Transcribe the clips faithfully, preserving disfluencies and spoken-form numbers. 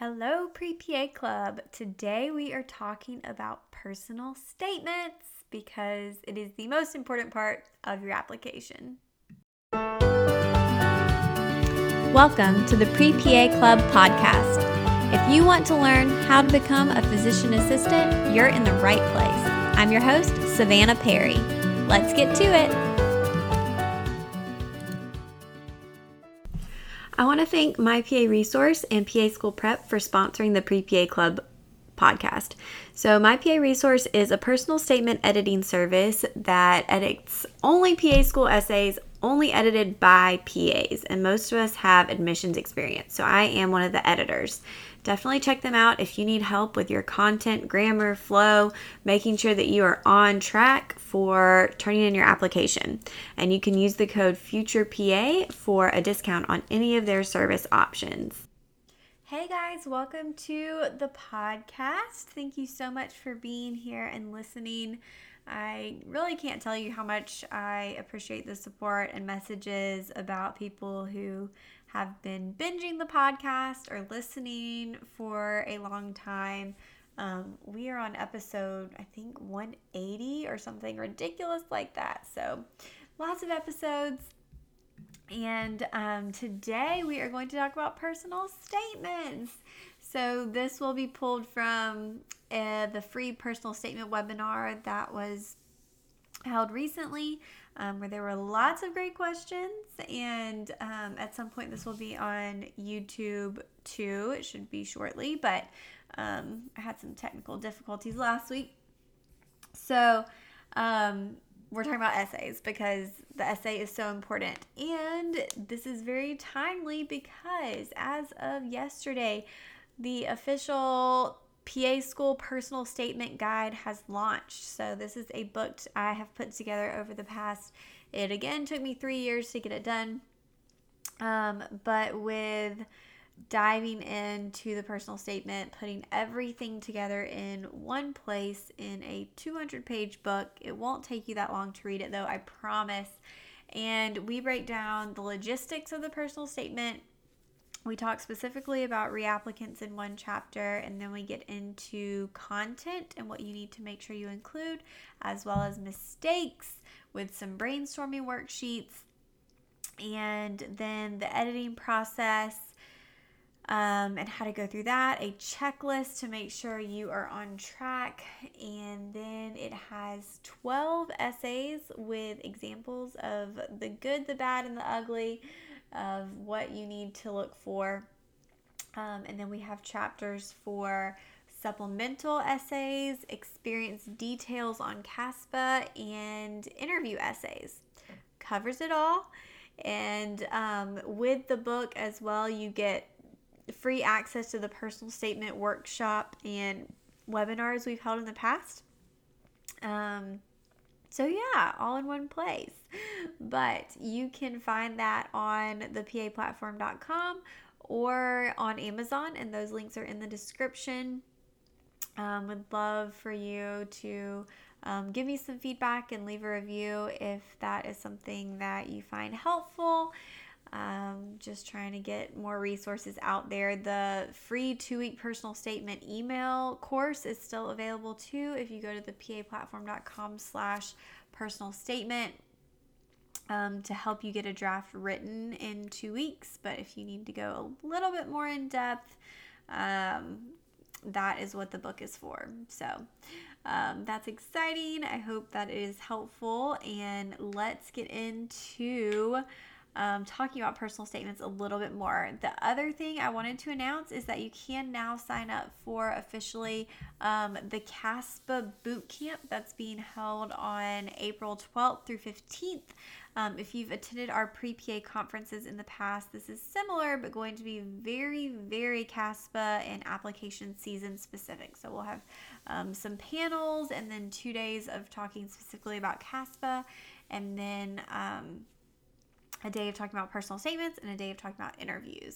Hello, Pre-P A Club. Today we are talking about personal statements because it is the most important part of your application. Welcome to the Pre-P A Club podcast. If you want to learn how to become a physician assistant, you're in the right place. I'm your host, Savannah Perry. Let's get to it. I want to thank My P A Resource and P A School Prep for sponsoring the Pre-P A Club podcast. So My P A Resource is a personal statement editing service that edits only P A school essays, only edited by P As, and most of us have admissions experience. So I am one of the editors. Definitely check them out if you need help with your content, grammar, flow, making sure that you are on track for turning in your application. And you can use the code FUTUREPA for a discount on any of their service options. Hey guys, welcome to the podcast. Thank you so much for being here and listening. I really can't tell you how much I appreciate the support and messages about people who have been binging the podcast or listening for a long time. Um, we are on episode, I think, one eighty or something ridiculous like that. So lots of episodes. And um, today we are going to talk about personal statements. So this will be pulled from uh, the free personal statement webinar that was held recently, um, where there were lots of great questions, and um, at some point this will be on YouTube too. It should be shortly, but um, I had some technical difficulties last week, so um, we're talking about essays because the essay is so important, and this is very timely because as of yesterday, the official P A School Personal Statement Guide has launched. So this is a book I have put together over the past, it again took me three years to get it done. Um, but with diving into the personal statement, putting everything together in one place in a two hundred page book, it won't take you that long to read it though, I promise. And we break down the logistics of the personal statement. We talk specifically about reapplicants in one chapter, and then we get into content and what you need to make sure you include, as well as mistakes with some brainstorming worksheets, and then the editing process um, and how to go through that, a checklist to make sure you are on track, and then it has twelve essays with examples of the good, the bad, and the ugly of what you need to look for. Um, and then we have chapters for supplemental essays, experience details on CASPA, and interview essays. Covers it all. And um, with the book as well, you get free access to the personal statement workshop and webinars we've held in the past. Um, So yeah, all in one place, but you can find that on the p a platform dot com or on Amazon, and those links are in the description. Um, would love for you to um, give me some feedback and leave a review if that is something that you find helpful. Um, just trying to get more resources out there. The free two-week personal statement email course is still available too. If you go to the p a platform dot com slash personal statement um, to help you get a draft written in two weeks. But if you need to go a little bit more in depth, um, that is what the book is for. So um, that's exciting. I hope that it is helpful, and let's get into Um, talking about personal statements a little bit more. The other thing I wanted to announce is that you can now sign up for officially um, the CASPA boot camp that's being held on April twelfth through fifteenth. Um, if you've attended our pre-P A conferences in the past, this is similar but going to be very, very CASPA and application season specific. So we'll have um, some panels and then two days of talking specifically about CASPA, and then um, a day of talking about personal statements, and a day of talking about interviews.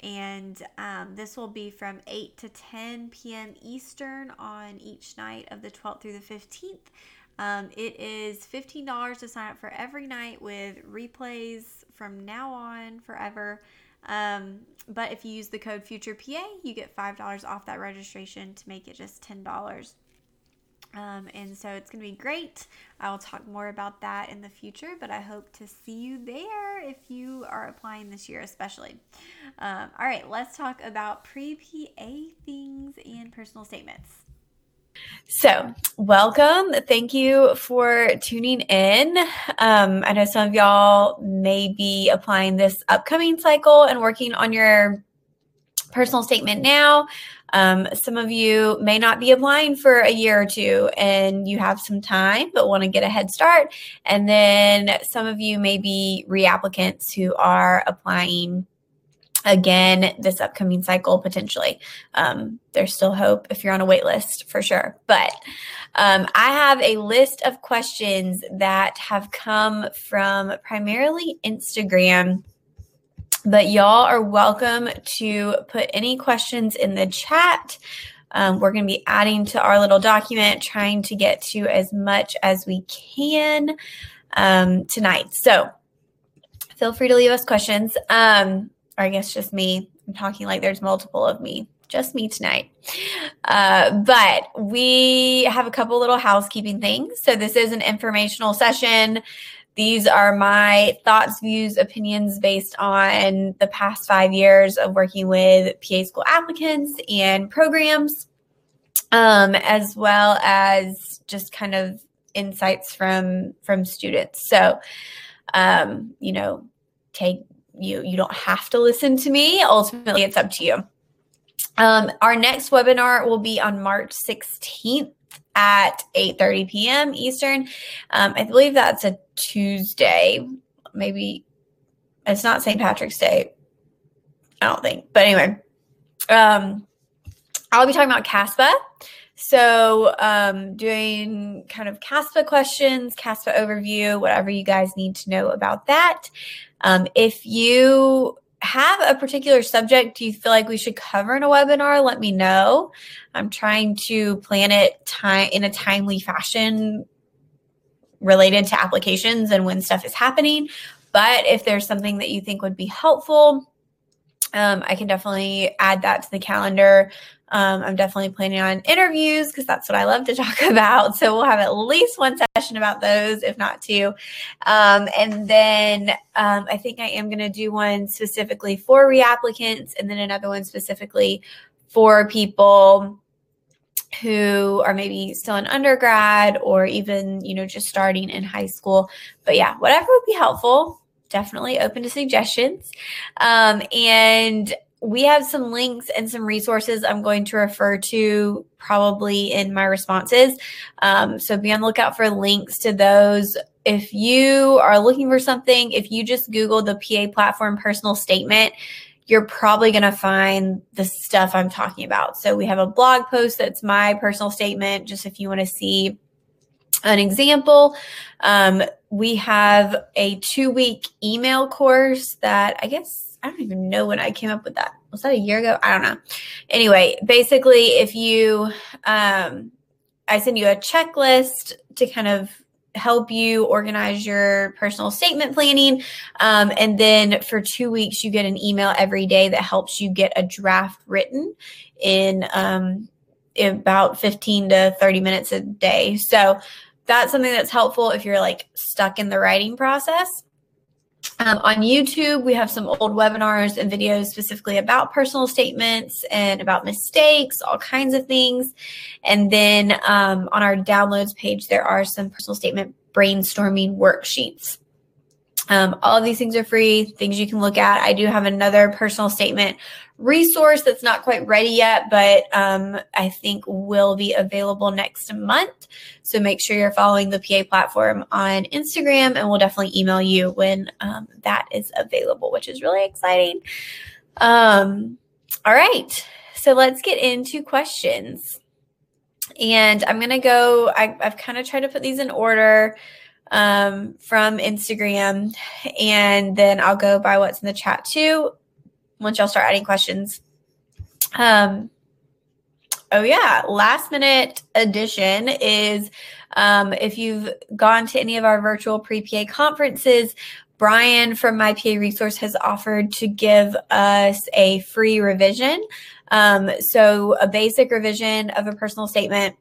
And um, this will be from eight to ten p.m. Eastern on each night of the twelfth through the fifteenth. Um, it is fifteen dollars to sign up for every night with replays from now on forever. Um, but if you use the code FUTUREPA, you get five dollars off that registration to make it just ten dollars. Um, and so it's going to be great. I'll talk more about that in the future, but I hope to see you there if you are applying this year especially. Um, all right, let's talk about pre-P A things and personal statements. So welcome. Thank you for tuning in. Um, I know some of y'all may be applying this upcoming cycle and working on your personal statement now. Um, some of you may not be applying for a year or two and you have some time but want to get a head start. And then some of you may be reapplicants who are applying again this upcoming cycle potentially. Um, there's still hope if you're on a wait list for sure. But um, I have a list of questions that have come from primarily Instagram. But y'all are welcome to put any questions in the chat. Um, we're going to be adding to our little document, trying to get to as much as we can um, tonight. So feel free to leave us questions. Um, or I guess just me. I'm talking like there's multiple of me. Just me tonight. Uh, but we have a couple little housekeeping things. So this is an informational session. These are my thoughts, views, opinions based on the past five years of working with P A school applicants and programs, um, as well as just kind of insights from from students. So, um, you know, take you you don't have to listen to me. Ultimately, it's up to you. Um, our next webinar will be on March sixteenth. At eight thirty p.m. Eastern. Um, I believe that's a Tuesday. Maybe it's not Saint Patrick's Day. I don't think. But anyway, um, I'll be talking about CASPA. So um, doing kind of CASPA questions, CASPA overview, whatever you guys need to know about that. Um, if you have a particular subject you feel like we should cover in a webinar, let me know. I'm trying to plan it time in a timely fashion related to applications and when stuff is happening. But if there's something that you think would be helpful, um, I can definitely add that to the calendar. Um, I'm definitely planning on interviews because that's what I love to talk about. So we'll have at least one session about those, if not two. Um, and then um, I think I am going to do one specifically for reapplicants and then another one specifically for people who are maybe still in undergrad or even, you know, just starting in high school. But yeah, whatever would be helpful, definitely open to suggestions. Um, and we have some links and some resources I'm going to refer to probably in my responses. Um, so be on the lookout for links to those. If you are looking for something, if you just Google the P A Platform personal statement, you're probably going to find the stuff I'm talking about. So we have a blog post that's my personal statement, just if you want to see an example. Um, we have a two-week email course that I guess I don't even know when I came up with that. Was that a year ago? I don't know. Anyway, basically, if you, um, I send you a checklist to kind of help you organize your personal statement planning. Um, and then for two weeks, you get an email every day that helps you get a draft written in, um, in about fifteen to thirty minutes a day. So that's something that's helpful if you're like stuck in the writing process. Um, on YouTube, we have some old webinars and videos specifically about personal statements and about mistakes, all kinds of things. And then um, on our downloads page, there are some personal statement brainstorming worksheets. Um, all of these things are free, things you can look at. I do have another personal statement resource that's not quite ready yet, but um, I think will be available next month. So make sure you're following the P A Platform on Instagram, and we'll definitely email you when um, that is available, which is really exciting. Um, all right, so let's get into questions. And I'm going to go, I, I've kind of tried to put these in order um, from Instagram, and then I'll go by what's in the chat too, once y'all start adding questions. Um, oh yeah, last minute addition is um, if you've gone to any of our virtual pre-P A conferences, Brian from My P A Resource has offered to give us a free revision. Um, so a basic revision of a personal statement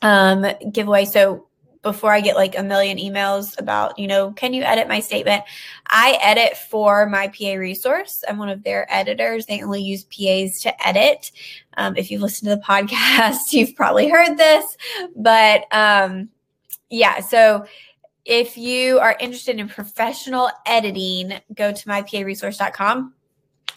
um, giveaway. So before I get like a million emails about, you know, can you edit my statement? I edit for My P A Resource. I'm one of their editors. They only use P As to edit. Um, if you've listened to the podcast, you've probably heard this, but um, yeah, so if you are interested in professional editing, go to my p a resource dot com.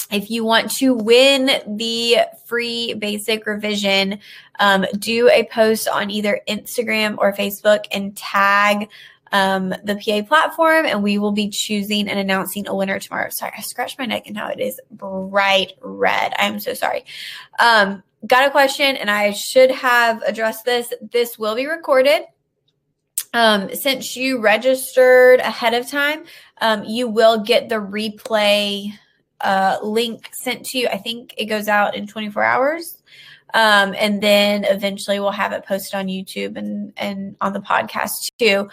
If you want to win the free basic revision, um, do a post on either Instagram or Facebook and tag um, the P A Platform, and we will be choosing and announcing a winner tomorrow. Sorry, I scratched my neck and now it is bright red. I'm so sorry. Um, got a question, and I should have addressed this. This will be recorded. Um, since you registered ahead of time, um, you will get the replay uh, link sent to you. I think it goes out in twenty-four hours. Um, and then eventually we'll have it posted on YouTube and, and on the podcast too.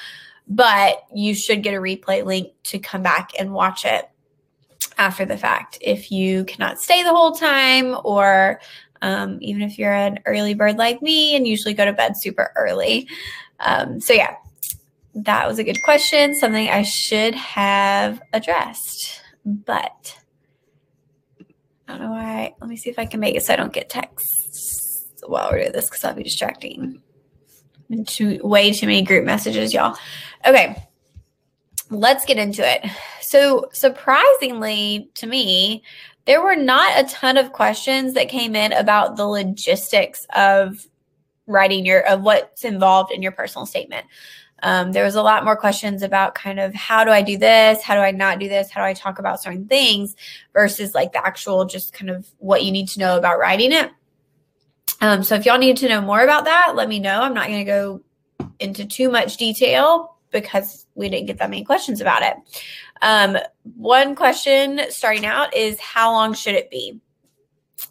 But you should get a replay link to come back and watch it after the fact. If you cannot stay the whole time, or um, even if you're an early bird like me and usually go to bed super early. Um, so yeah. That was a good question, something I should have addressed, but I don't know why. Let me see if I can make it so I don't get texts while we're doing this, because I'll be distracting. Too, way too many group messages, y'all. Okay, let's get into it. So surprisingly to me, there were not a ton of questions that came in about the logistics of writing your, of what's involved in your personal statement. Um, there was a lot more questions about kind of how do I do this? How do I not do this? How do I talk about certain things versus like the actual just kind of what you need to know about writing it. Um, so if y'all need to know more about that, let me know. I'm not going to go into too much detail because we didn't get that many questions about it. Um, one question starting out is how long should it be?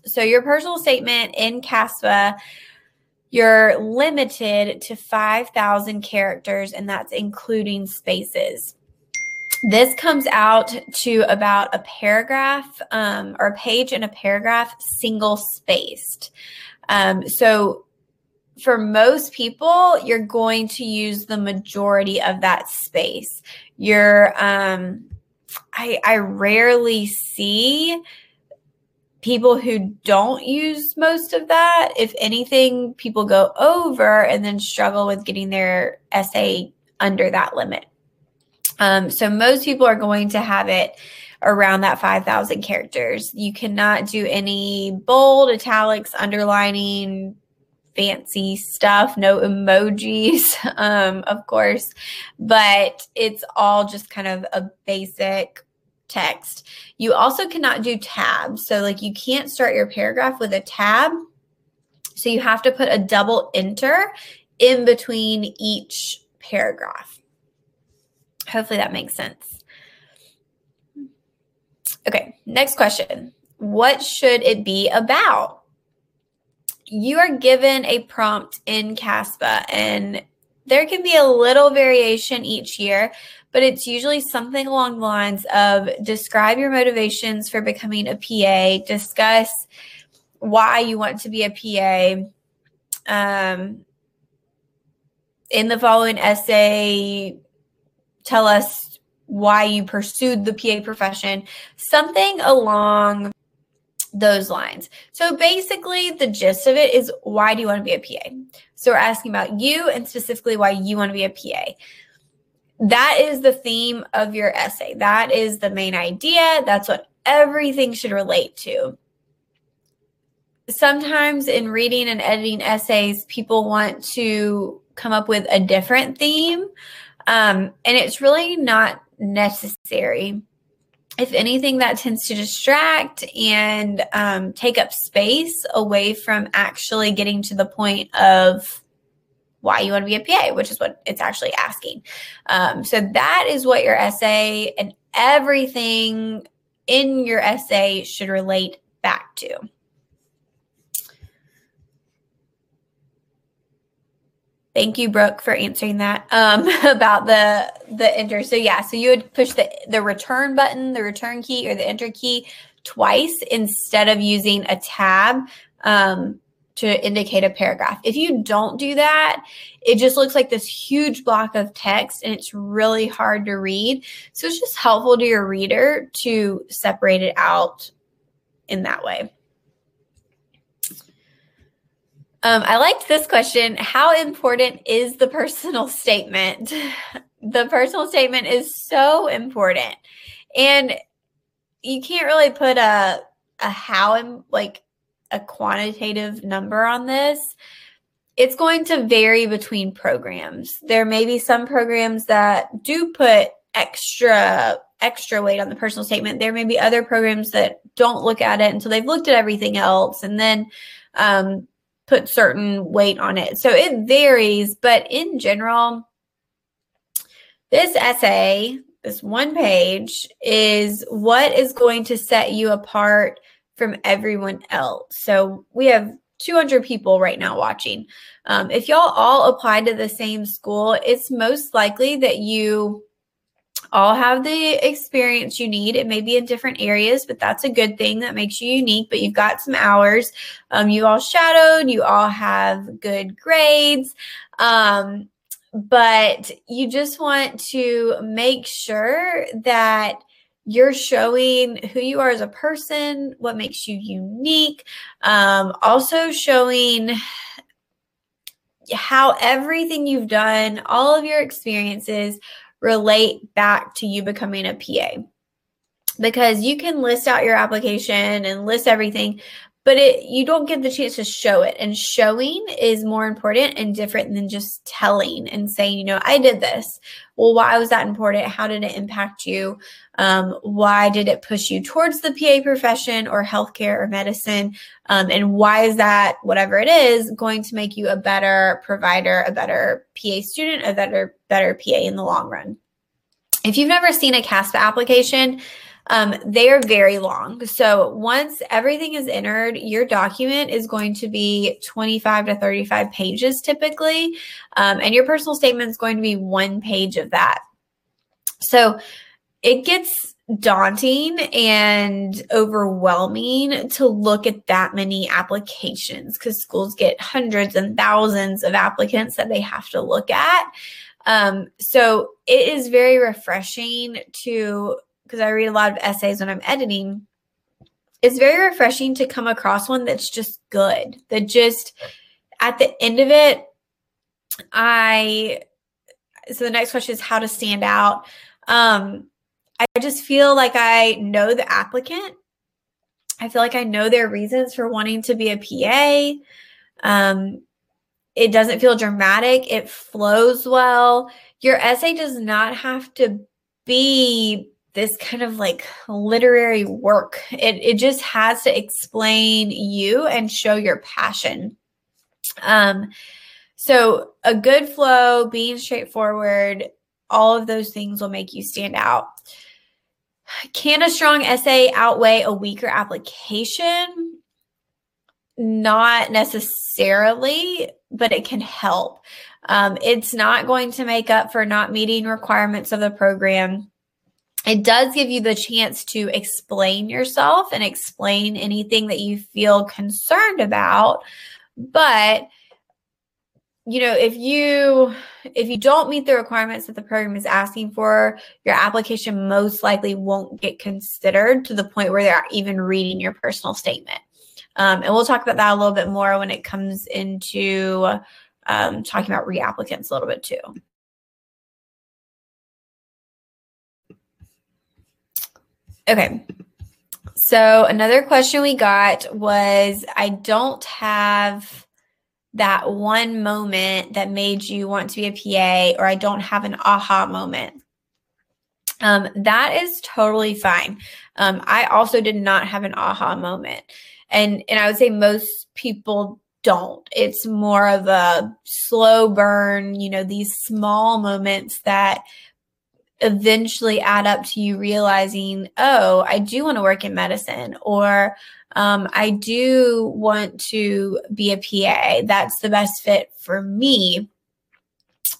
So your personal statement in CASPA, you're limited to five thousand characters, and that's including spaces. This comes out to about a paragraph um, or a page and a paragraph single spaced. Um, so for most people, you're going to use the majority of that space. You're, um, I, I rarely see people who don't use most of that. If anything, people go over and then struggle with getting their essay under that limit. Um, so most people are going to have it around that five thousand characters. You cannot do any bold, italics, underlining, fancy stuff, no emojis, um, of course, but it's all just kind of a basic text. You also cannot do tabs. So like you can't start your paragraph with a tab. So you have to put a double enter in between each paragraph. Hopefully that makes sense. Okay, next question. What should it be about? You are given a prompt in CASPA, and there can be a little variation each year, but it's usually something along the lines of describe your motivations for becoming a P A, discuss why you want to be a P A. Um, in the following essay, tell us why you pursued the P A profession, something along those lines. So basically the gist of it is, why do you want to be a P A? So we're asking about you and specifically why you want to be a P A. That is the theme of your essay. That is the main idea. That's what everything should relate to. Sometimes in reading and editing essays, people want to come up with a different theme, um, and it's really not necessary. If anything, that tends to distract and um, take up space away from actually getting to the point of why you want to be a P A, which is what it's actually asking. Um, so that is what your essay and everything in your essay should relate back to. Thank you, Brooke, for answering that um, about the the enter. So yeah, so you would push the, the return button, the return key, or the enter key twice instead of using a tab um, to indicate a paragraph. If you don't do that, it just looks like this huge block of text and it's really hard to read. So it's just helpful to your reader to separate it out in that way. Um, I liked this question. How important is the personal statement? The personal statement is so important. And you can't really put a, a how, like a quantitative number on this. It's going to vary between programs. There may be some programs that do put extra extra weight on the personal statement. There may be other programs that don't look at it until they've looked at everything else and then um, put certain weight on it. So it varies, but in general, this essay, this one page, is what is going to set you apart from everyone else. So we have two hundred people right now watching. Um, if y'all all applied to the same school, it's most likely that you all have the experience you need. It may be in different areas, but that's a good thing. That makes you unique, but you've got some hours. Um, you all shadowed, you all have good grades, um, but you just want to make sure that you're showing who you are as a person, what makes you unique, um, also showing how everything you've done, all of your experiences relate back to you becoming a P A, because you can list out your application and list everything, but it, you don't get the chance to show it. And showing is more important and different than just telling and saying, you know, I did this. Well, why was that important? How did it impact you? Um, why did it push you towards the P A profession or healthcare or medicine? Um, and why is that, whatever it is, going to make you a better provider, a better P A student, a better, better P A in the long run? If you've never seen a CASPA application, Um, they are very long. So once everything is entered, your document is going to be twenty-five to thirty-five pages typically. Um, and your personal statement is going to be one page of that. So it gets daunting and overwhelming to look at that many applications, because schools get hundreds and thousands of applicants that they have to look at. Um, so it is very refreshing to, because I read a lot of essays when I'm editing, it's very refreshing to come across one that's just good. That just, at the end of it, I, so the next question is how to stand out. Um, I just feel like I know the applicant. I feel like I know their reasons for wanting to be a P A. Um, it doesn't feel dramatic. It flows well. Your essay does not have to be this kind of like literary work. It, it just has to explain you and show your passion. Um, so a good flow, being straightforward, all of those things will make you stand out. Can a strong essay outweigh a weaker application? Not necessarily, but it can help. Um, it's not going to make up for not meeting requirements of the program. It does give you the chance to explain yourself and explain anything that you feel concerned about. But, you know, if you if you don't meet the requirements that the program is asking for, your application most likely won't get considered to the point where they're even reading your personal statement. Um, and we'll talk about that a little bit more when it comes into um, talking about reapplicants a little bit too. Okay, so another question we got was, I don't have that one moment that made you want to be a P A, or I don't have an aha moment. Um, that is totally fine. Um, I also did not have an aha moment. And, and I would say most people don't. It's more of a slow burn, you know, these small moments that eventually add up to you realizing, oh, I do want to work in medicine, or um, I do want to be a P A. That's the best fit for me.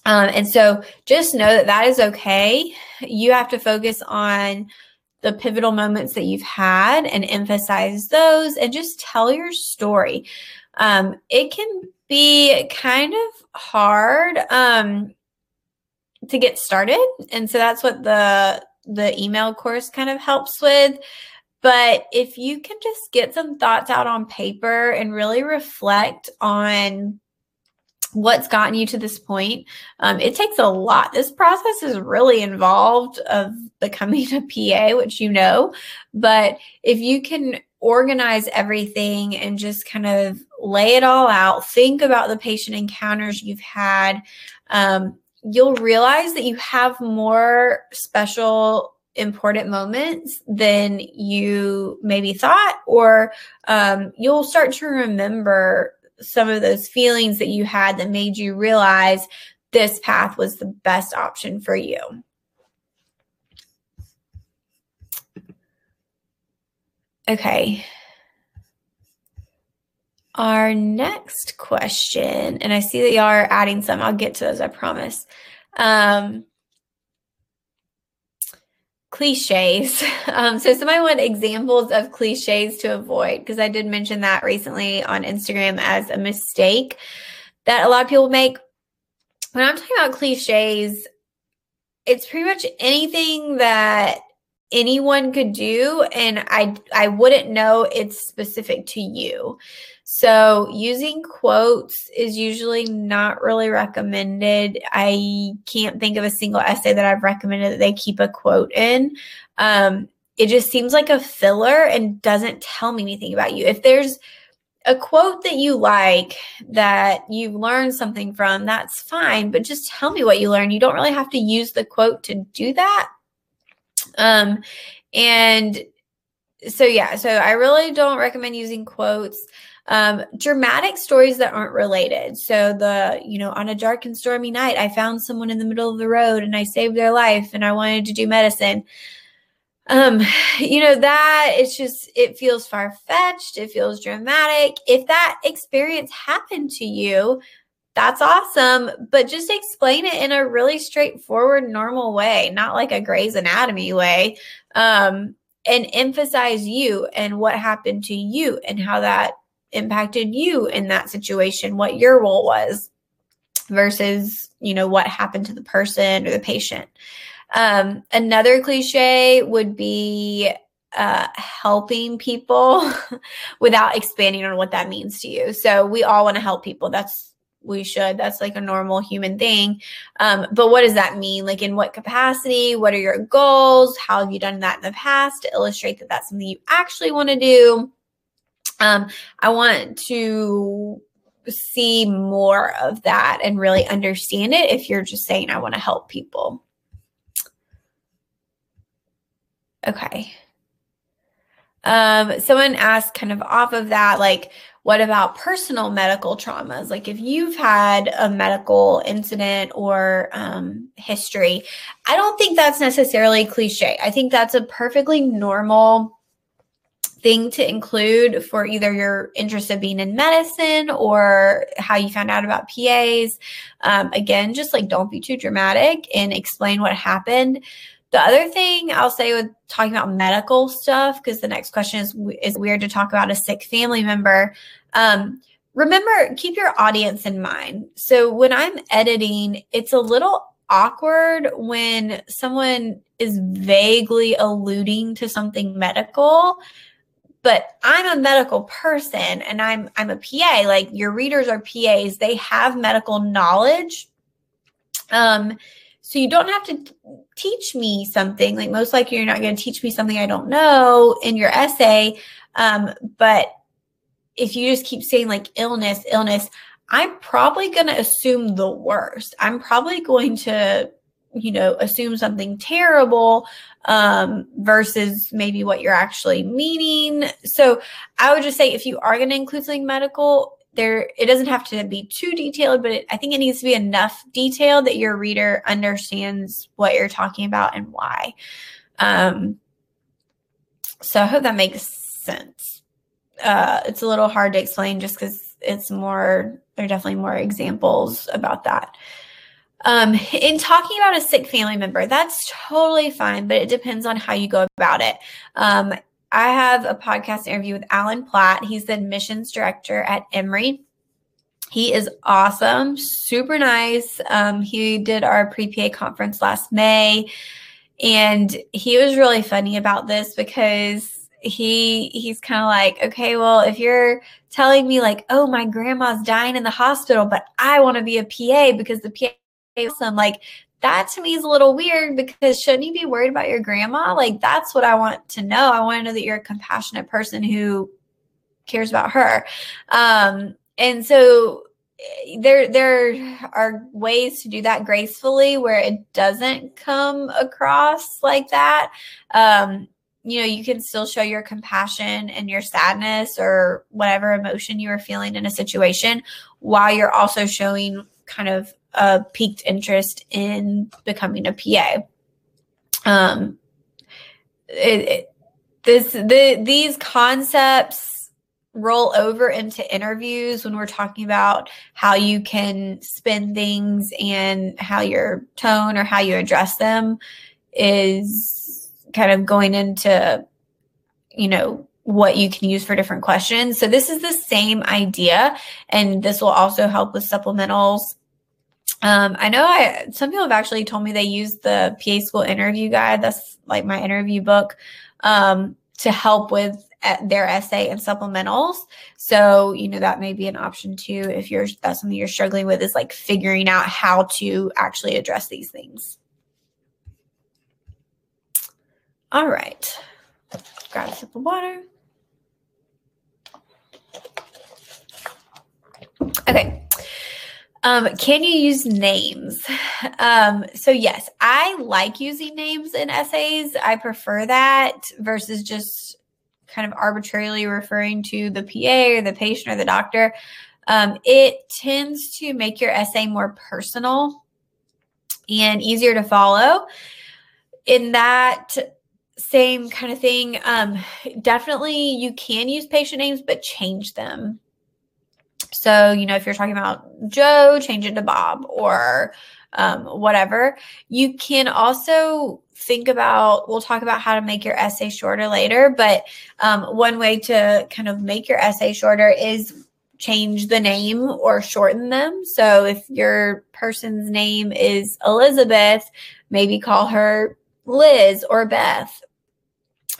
Um, and so just know that that is okay. You have to focus on the pivotal moments that you've had and emphasize those and just tell your story. Um, it can be kind of hard um, to get started. And so that's what the, the email course kind of helps with. But if you can just get some thoughts out on paper and really reflect on what's gotten you to this point. Um, it takes a lot. This process is really involved of becoming a P A, which you know, but if you can organize everything and just kind of lay it all out, think about the patient encounters you've had, um, you'll realize that you have more special, important moments than you maybe thought, or um, you'll start to remember some of those feelings that you had that made you realize this path was the best option for you. Okay. Our next question, and I see that y'all are adding some. I'll get to those, I promise. Um, cliches. Um, so somebody wanted examples of cliches to avoid, because I did mention that recently on Instagram as a mistake that a lot of people make. When I'm talking about cliches, it's pretty much anything that anyone could do, and I, I wouldn't know it's specific to you. So using quotes is usually not really recommended. I can't think of a single essay that I've recommended that they keep a quote in. Um, it just seems like a filler and doesn't tell me anything about you. If there's a quote that you like, that you've learned something from, that's fine, but just tell me what you learned. You don't really have to use the quote to do that. Um, and so, yeah, so I really don't recommend using quotes. Um, dramatic stories that aren't related. So the, you know, on a dark and stormy night, I found someone in the middle of the road and I saved their life and I wanted to do medicine. Um, you know, that it's just, it feels far-fetched. It feels dramatic. If that experience happened to you, that's awesome, but just explain it in a really straightforward, normal way, not like a Grey's Anatomy way, um, and emphasize you and what happened to you and how that impacted you in that situation, what your role was versus, you know, what happened to the person or the patient. Um, another cliche would be Uh, helping people without expanding on what that means to you. So we all want to help people. That's We should. That's like a normal human thing. Um, but what does that mean? Like, in what capacity? What are your goals? How have you done that in the past to illustrate that that's something you actually want to do? Um, I want to see more of that and really understand it if you're just saying, I want to help people. Okay. Um, someone asked kind of off of that, like, what about personal medical traumas? Like, if you've had a medical incident or um, history, I don't think that's necessarily cliche. I think that's a perfectly normal thing to include for either your interest of being in medicine or how you found out about P As. Um, again, just like, don't be too dramatic and explain what happened. The other thing I'll say with talking about medical stuff, because the next question is, is weird to talk about a sick family member. Um, remember, keep your audience in mind. So when I'm editing, it's a little awkward when someone is vaguely alluding to something medical, but I'm a medical person and I'm, I'm a P A. Like, your readers are P As. They have medical knowledge. Um, So you don't have to teach me something. Like, most likely you're not going to teach me something I don't know in your essay. Um, but if you just keep saying like illness, illness, I'm probably going to assume the worst. I'm probably going to, you know, assume something terrible um, versus maybe what you're actually meaning. So I would just say, if you are going to include something medical, there, it doesn't have to be too detailed, but it, I think it needs to be enough detail that your reader understands what you're talking about and why. Um, so I hope that makes sense. Uh, it's a little hard to explain just because it's more, there are definitely more examples about that. Um, in talking about a sick family member, that's totally fine, but it depends on how you go about it. Um, I have a podcast interview with Alan Platt. He's the admissions director at Emory. He is awesome, super nice. Um, he did our pre-P A conference last May, and he was really funny about this because he he's kind of like, okay, well, if you're telling me like, oh, my grandma's dying in the hospital, but I want to be a P A because the P A is awesome, like that to me is a little weird because shouldn't you be worried about your grandma? Like that's what I want to know. I want to know that you're a compassionate person who cares about her. Um, And so there, there are ways to do that gracefully where it doesn't come across like that. Um, you know, you can still show your compassion and your sadness or whatever emotion you are feeling in a situation while you're also showing kind of a piqued interest in becoming a P A. Um, it, it, this, the, these concepts roll over into interviews when we're talking about how you can spin things and how your tone or how you address them is kind of going into, you know, what you can use for different questions. So this is the same idea, and this will also help with supplementals. Um, I know I, some people have actually told me they use the P A School Interview Guide. That's like my interview book, um, to help with their essay and supplementals. So, you know, that may be an option too if you're, that's something you're struggling with, is like figuring out how to actually address these things. All right, grab a sip of water. Okay. Um, can you use names? Um, so yes, I like using names in essays. I prefer that versus just kind of arbitrarily referring to the P A or the patient or the doctor. Um, it tends to make your essay more personal and easier to follow. In that same kind of thing, um, definitely you can use patient names, but change them. So, you know, if you're talking about Joe, change it to Bob or um, whatever. You can also think about, we'll talk about how to make your essay shorter later, but um, one way to kind of make your essay shorter is change the name or shorten them. So if your person's name is Elizabeth, maybe call her Liz or Beth,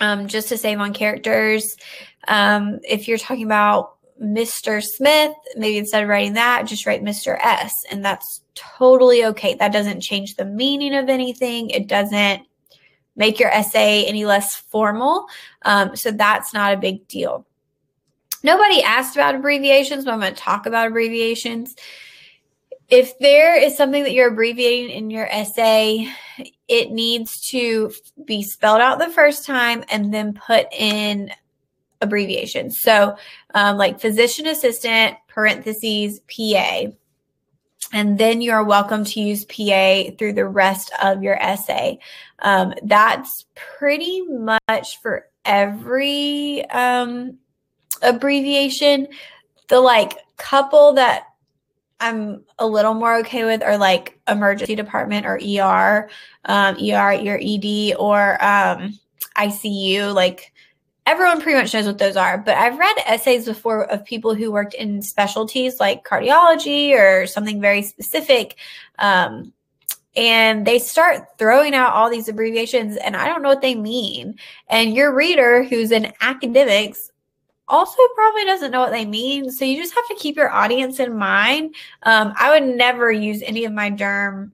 um, just to save on characters. Um, if you're talking about Mister Smith, maybe instead of writing that, just write Mister S, and that's totally okay. That doesn't change the meaning of anything. It doesn't make your essay any less formal. Um, so that's not a big deal. Nobody asked about abbreviations, but I'm going to talk about abbreviations. If there is something that you're abbreviating in your essay, it needs to be spelled out the first time and then put in abbreviations. So um, like physician assistant, parentheses, P A. And then you're welcome to use P A through the rest of your essay. Um, that's pretty much for every um, abbreviation. The like couple that I'm a little more okay with are like emergency department or E R, um, E R, your E D, or um, I C U. Like everyone pretty much knows what those are, but I've read essays before of people who worked in specialties like cardiology or something very specific, um, and they start throwing out all these abbreviations, and I don't know what they mean. And your reader who's in academics also probably doesn't know what they mean, so you just have to keep your audience in mind. Um, I would never use any of my derm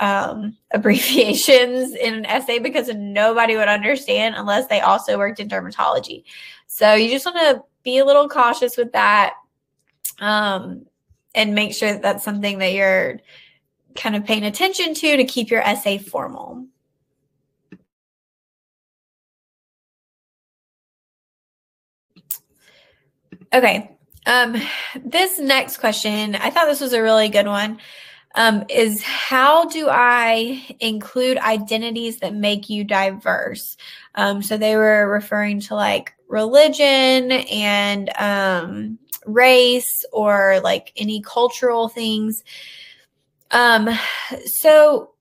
um, abbreviations in an essay because nobody would understand unless they also worked in dermatology. So you just want to be a little cautious with that. Um, and make sure that that's something that you're kind of paying attention to, to keep your essay formal. Okay. Um, this next question, I thought this was a really good one. Um, is how do I include identities that make you diverse? Um, so they were referring to like religion and um, race or like any cultural things. Um, so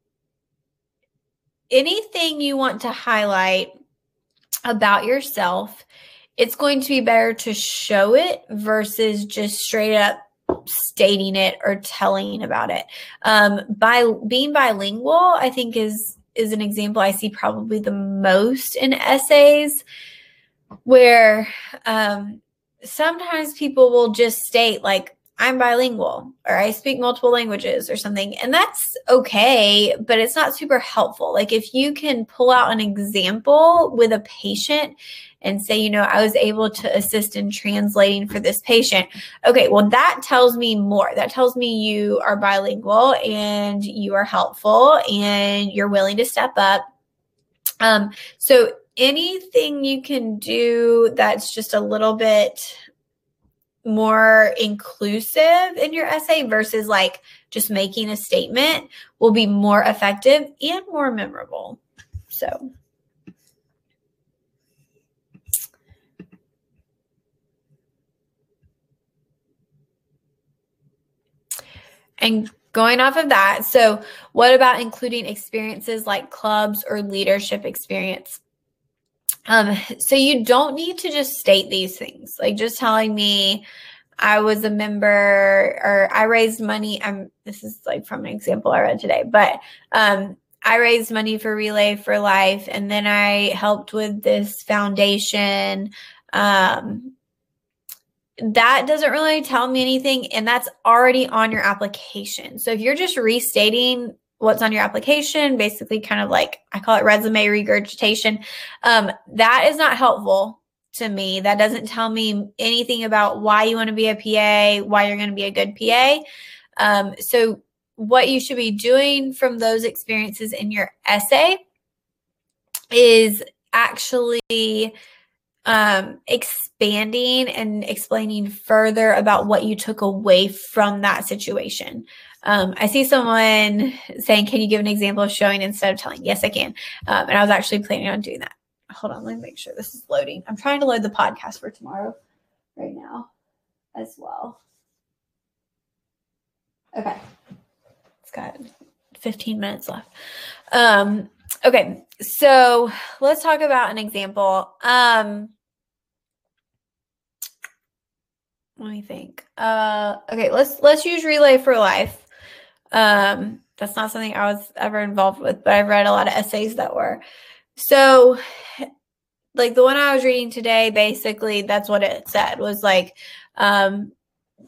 anything you want to highlight about yourself, it's going to be better to show it versus just straight up stating it or telling about it. Um, by being bilingual, I think is, is an example I see probably the most in essays, where um, sometimes people will just state like, I'm bilingual, or I speak multiple languages or something. And that's okay, but it's not super helpful. Like if you can pull out an example with a patient and say, you know, I was able to assist in translating for this patient. Okay, well, that tells me more. That tells me you are bilingual and you are helpful and you're willing to step up. Um, so anything you can do that's just a little bit more inclusive in your essay versus like just making a statement will be more effective and more memorable. So and going off of that, so what about including experiences like clubs or leadership experience? Um, so you don't need to just state these things, like just telling me I was a member or I raised money. I'm, this is like from an example I read today, but um, I raised money for Relay for Life. And then I helped with this foundation. Um, that doesn't really tell me anything. And that's already on your application. So if you're just restating what's on your application, basically kind of like, I call it resume regurgitation. Um, that is not helpful to me. That doesn't tell me anything about why you want to be a P A, why you're going to be a good P A. Um, so what you should be doing from those experiences in your essay is actually um, expanding and explaining further about what you took away from that situation. Um, I see someone saying, can you give an example of showing instead of telling? Yes, I can. Um, and I was actually planning on doing that. Hold on, let me make sure this is loading. I'm trying to load the podcast for tomorrow right now as well. Okay. It's got fifteen minutes left. Um, okay. So let's talk about an example. Um, let me think. Uh, okay. Let's, let's use Relay for Life. Um, that's not something I was ever involved with, but I've read a lot of essays that were. So like the one I was reading today, basically that's what it said was like, um,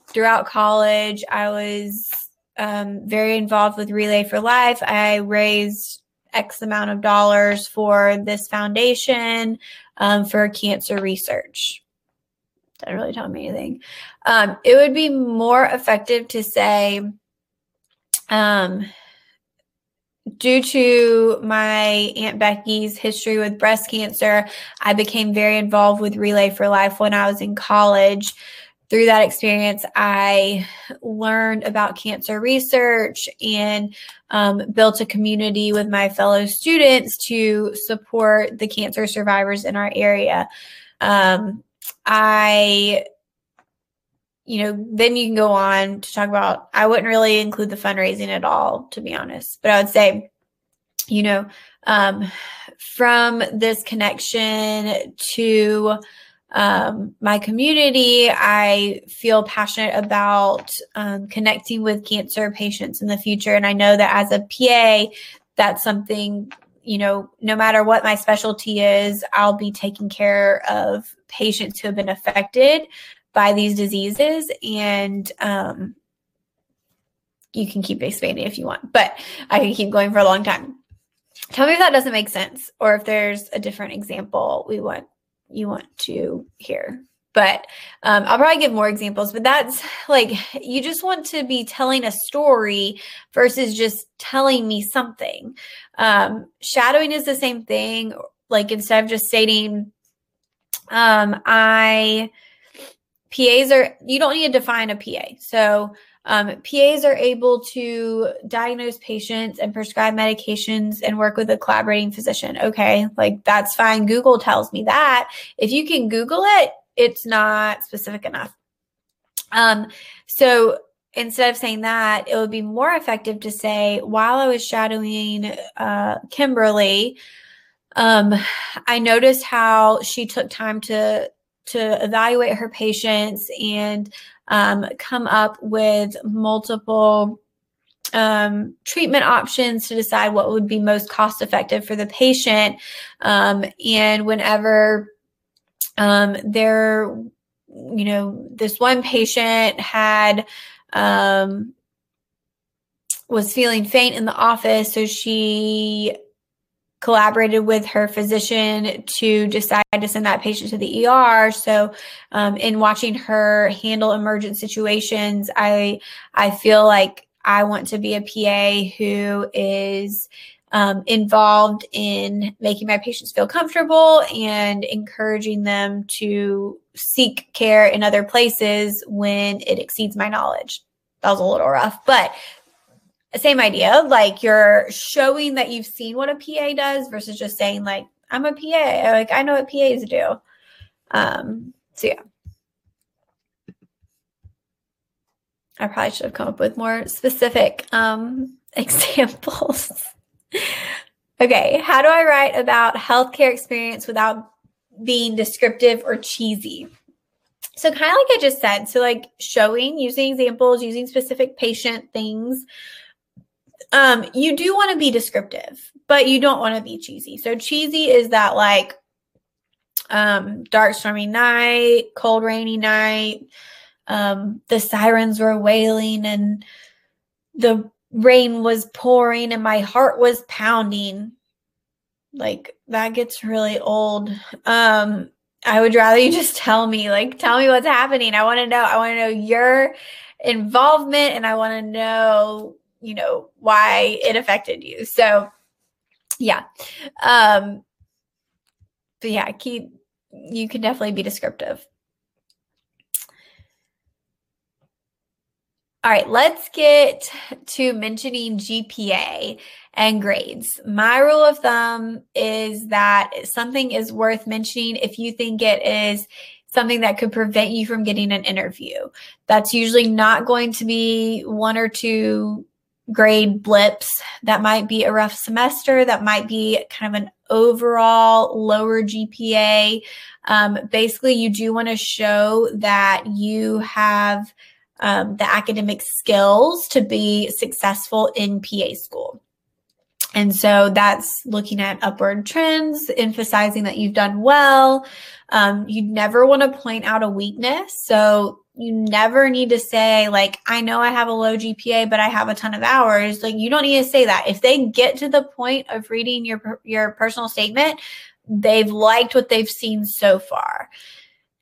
throughout college, I was, um, very involved with Relay for Life. I raised X amount of dollars for this foundation, um, for cancer research. Doesn't really tell me anything. Um, it would be more effective to say, Um, due to my Aunt Becky's history with breast cancer, I became very involved with Relay for Life when I was in college. Through that experience, I learned about cancer research and um, built a community with my fellow students to support the cancer survivors in our area. Um, I you know, then you can go on to talk about, I wouldn't really include the fundraising at all, to be honest. But I would say, you know, um, from this connection to um, my community, I feel passionate about um, connecting with cancer patients in the future. And I know that as a P A, that's something, you know, no matter what my specialty is, I'll be taking care of patients who have been affected by these diseases, and um, you can keep expanding if you want, but I can keep going for a long time. Tell me if that doesn't make sense, or if there's a different example we want you want to hear. But um, I'll probably give more examples. But that's like, you just want to be telling a story versus just telling me something. Um, shadowing is the same thing. Like instead of just stating, um, I. P As are, you don't need to define a P A. So um, P As are able to diagnose patients and prescribe medications and work with a collaborating physician. Okay, like that's fine. Google tells me that. If you can Google it, it's not specific enough. Um, so instead of saying that, it would be more effective to say, while I was shadowing uh, Kimberly, um, I noticed how she took time to to evaluate her patients and um, come up with multiple um, treatment options to decide what would be most cost effective for the patient. Um, and whenever um, there, you know, this one patient had, um, was feeling faint in the office. So she collaborated with her physician to decide to send that patient to the E R. So um, in watching her handle emergent situations, I, I feel like I want to be a P A who is um, involved in making my patients feel comfortable and encouraging them to seek care in other places when it exceeds my knowledge. That was a little rough, but same idea, like you're showing that you've seen what a P A does versus just saying like, I'm a P A, like I know what P As do. Um, so yeah. I probably should have come up with more specific um, examples. Okay, how do I write about healthcare experience without being descriptive or cheesy? So kind of like I just said, so like showing, using examples, using specific patient things. Um, you do want to be descriptive, but you don't want to be cheesy. So cheesy is that like um, dark, stormy night, cold, rainy night. Um, the sirens were wailing and the rain was pouring and my heart was pounding. Like that gets really old. Um, I would rather you just tell me, like, tell me what's happening. I want to know, I want to know your involvement and I want to know, you know, why it affected you. So yeah. Um, but yeah, keep, you can definitely be descriptive. All right, let's get to mentioning G P A and grades. My rule of thumb is that something is worth mentioning if you think it is something that could prevent you from getting an interview. That's usually not going to be one or two grade blips. That might be a rough semester. That might be kind of an overall lower G P A. Um, basically, you do want to show that you have Um, the academic skills to be successful in P A school. And so that's looking at upward trends, emphasizing that you've done well. Um, you never want to point out a weakness. So you never need to say like, I know I have a low G P A, but I have a ton of hours. Like you don't need to say that. If they get to the point of reading your, your personal statement, they've liked what they've seen so far.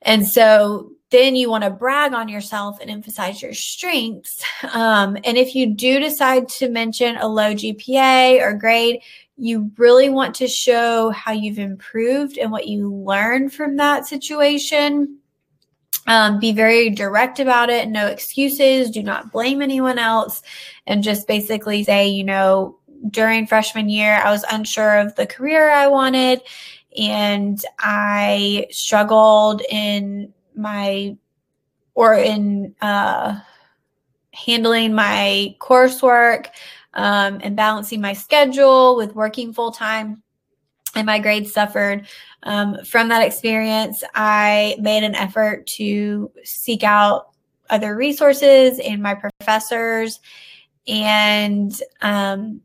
And so then you want to brag on yourself and emphasize your strengths. Um, and if you do decide to mention a low G P A or grade, you really want to show how you've improved and what you learned from that situation. Um, be very direct about it. No excuses. Do not blame anyone else. And just basically say, you know, during freshman year, I was unsure of the career I wanted and I struggled in my or in uh, handling my coursework um, and balancing my schedule with working full time, and my grades suffered. Um, from that experience, I made an effort to seek out other resources and my professors and um,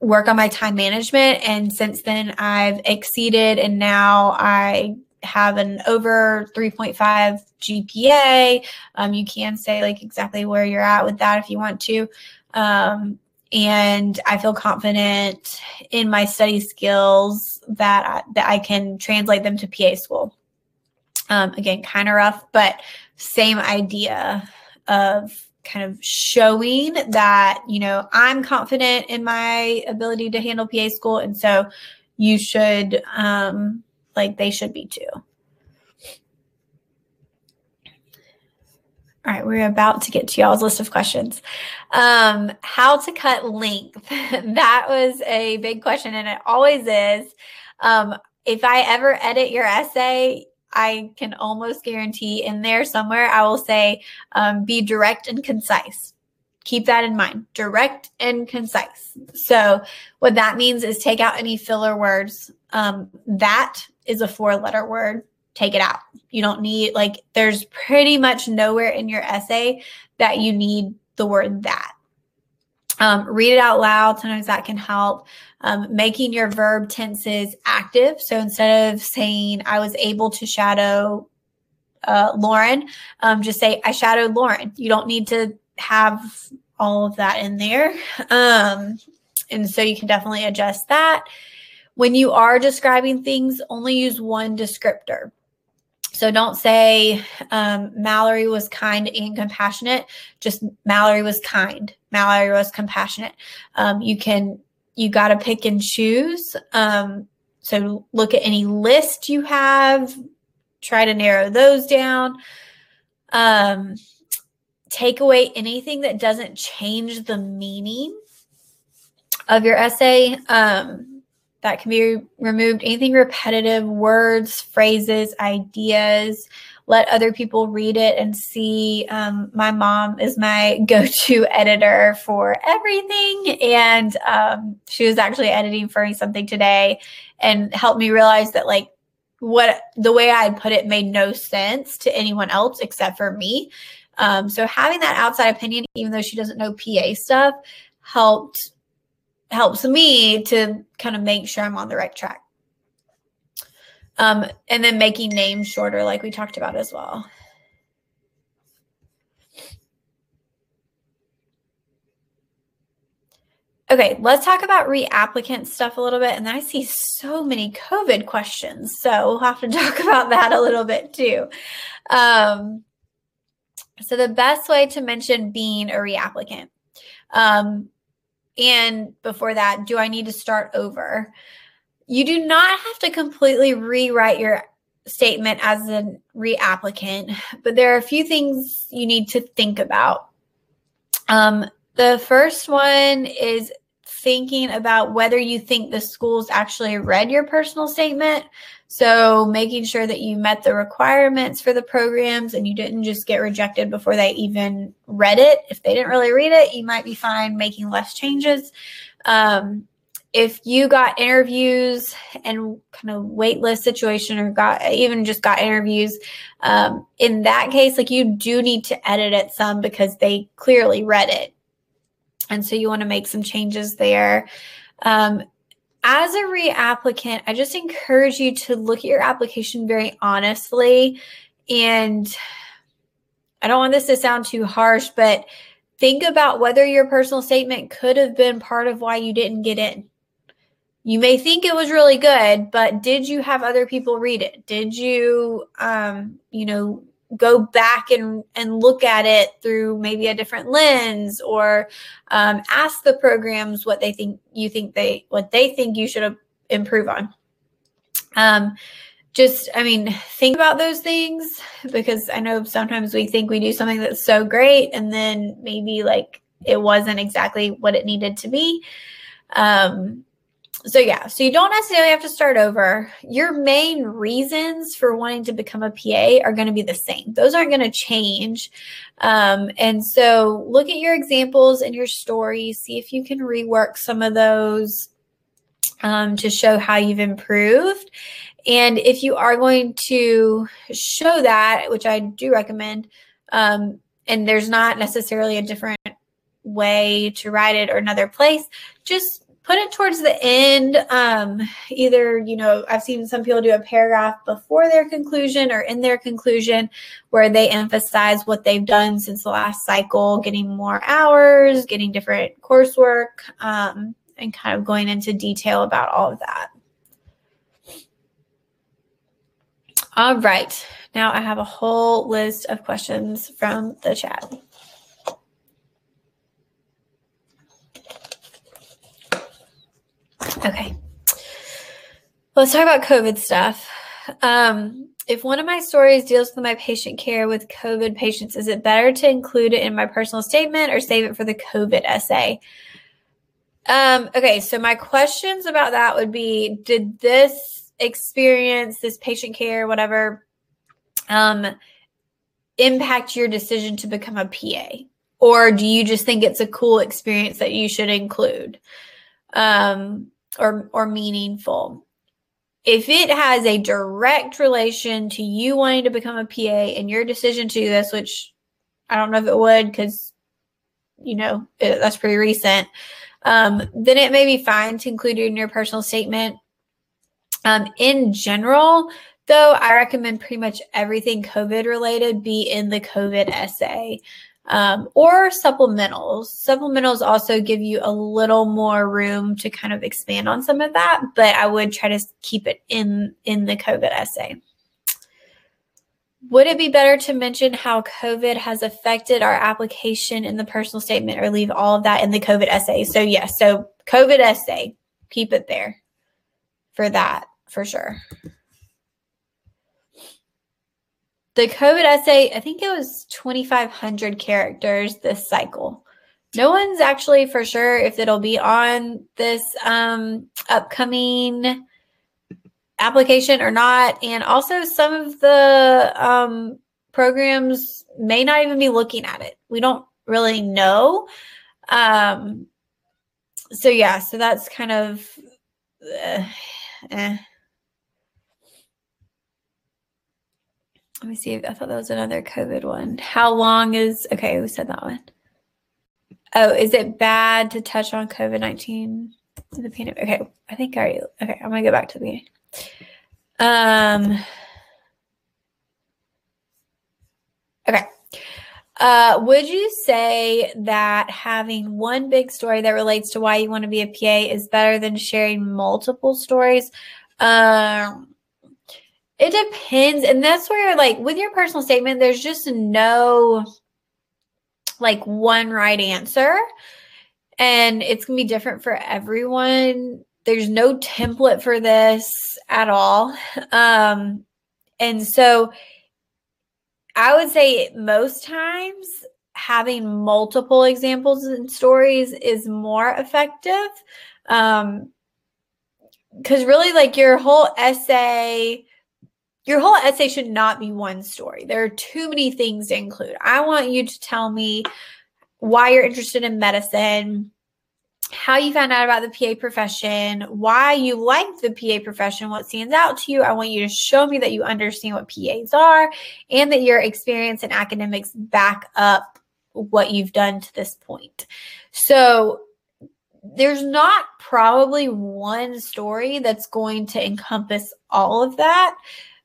work on my time management. And since then I've exceeded and now I have an over three point five G P A. Um, you can say like exactly where you're at with that if you want to. Um, and I feel confident in my study skills that I, that I can translate them to P A school. Um, again, kind of rough, but same idea of kind of showing that, you know, I'm confident in my ability to handle P A school. And so you should, um, like they should be too. All right, we're about to get to y'all's list of questions. Um, how to cut length. That was a big question and it always is. Um, if I ever edit your essay, I can almost guarantee in there somewhere, I will say, um, be direct and concise. Keep that in mind, direct and concise. So what that means is take out any filler words. Um, that is a four letter word. Take it out. You don't need, like, there's pretty much nowhere in your essay that you need the word that. Um, read it out loud. Sometimes that can help. Um, making your verb tenses active. So instead of saying, I was able to shadow uh, Lauren, um, just say, I shadowed Lauren. You don't need to have all of that in there. Um, and so you can definitely adjust that. When you are describing things, only use one descriptor. So don't say um, Mallory was kind and compassionate. Just Mallory was kind. Mallory was compassionate. Um, you can, you got to pick and choose. Um, so look at any list you have. Try to narrow those down. Um, take away anything that doesn't change the meaning of your essay. Um, That can be removed. Anything repetitive, words, phrases, ideas. Let other people read it and see. Um, my mom is my go-to editor for everything. And um, she was actually editing for me something today and helped me realize that, like, what the way I had put it made no sense to anyone else except for me. Um, so having that outside opinion, even though she doesn't know P A stuff, helped helps me to kind of make sure I'm on the right track. Um, and then making names shorter, like we talked about as well. Okay, let's talk about reapplicant stuff a little bit. And I see so many COVID questions, so we'll have to talk about that a little bit too. Um, so the best way to mention being a reapplicant. Um, And before that, do I need to start over? You do not have to completely rewrite your statement as a reapplicant, but there are a few things you need to think about. Um, the first one is thinking about whether you think the schools actually read your personal statement. So making sure that you met the requirements for the programs and you didn't just get rejected before they even read it. If they didn't really read it, you might be fine making less changes. Um, if you got interviews and kind of waitlist situation or got even just got interviews, um, in that case, like, you do need to edit it some because they clearly read it. And so you want to make some changes there. Um, as a reapplicant, I just encourage you to look at your application very honestly. And I don't want this to sound too harsh, but think about whether your personal statement could have been part of why you didn't get in. You may think it was really good, but did you have other people read it? Did you, um, you know, go back and, and look at it through maybe a different lens, or um, ask the programs what they think you think they what they think you should improve on. Um, just, I mean, think about those things, because I know sometimes we think we do something that's so great and then maybe, like, it wasn't exactly what it needed to be. Um, So yeah, so you don't necessarily have to start over. Your main reasons for wanting to become a P A are going to be the same. Those aren't going to change. Um, and so look at your examples and your stories. See if you can rework some of those um, to show how you've improved. And if you are going to show that, which I do recommend, um, and there's not necessarily a different way to write it or another place, just put it towards the end. Um, either, you know, I've seen some people do a paragraph before their conclusion or in their conclusion where they emphasize what they've done since the last cycle, getting more hours, getting different coursework, um, and kind of going into detail about all of that. All right. Now I have a whole list of questions from the chat. Okay, let's talk about COVID stuff. Um, if one of my stories deals with my patient care with COVID patients, is it better to include it in my personal statement or save it for the COVID essay? Um, okay, so my questions about that would be, did this experience, this patient care, whatever, um, impact your decision to become a P A? Or do you just think it's a cool experience that you should include um, or, or meaningful? If it has a direct relation to you wanting to become a P A and your decision to do this, which I don't know if it would because, you know, it, that's pretty recent, um, then it may be fine to include it in your personal statement. Um, in general, though, I recommend pretty much everything COVID related be in the COVID essay. Um, or supplementals. Supplementals also give you a little more room to kind of expand on some of that, but I would try to keep it in, in the COVID essay. Would it be better to mention how COVID has affected our application in the personal statement or leave all of that in the COVID essay? So yes, yeah, so COVID essay, keep it there for that, for sure. The COVID essay, I think it was twenty-five hundred characters this cycle. No one's actually for sure if it'll be on this um, upcoming application or not. And also some of the um, programs may not even be looking at it. We don't really know. Um, so yeah, so that's kind of... Uh, eh. Let me see. I thought that was another COVID one. How long is, okay, who said that one? Oh, is it bad to touch on COVID nineteen in the pandemic? Okay, I think I already, okay, I'm going to go back to the beginning. Um, okay. Uh, would you say that having one big story that relates to why you want to be a P A is better than sharing multiple stories? Um, It depends. And that's where, like, with your personal statement, there's just no, like, one right answer. And it's going to be different for everyone. There's no template for this at all. Um, and so I would say most times having multiple examples and stories is more effective. Um, because really, like, your whole essay... Your whole essay should not be one story. There are too many things to include. I want you to tell me why you're interested in medicine, how you found out about the P A profession, why you like the P A profession, what stands out to you. I want you to show me that you understand what P As are and that your experience and academics back up what you've done to this point. So there's not probably one story that's going to encompass all of that.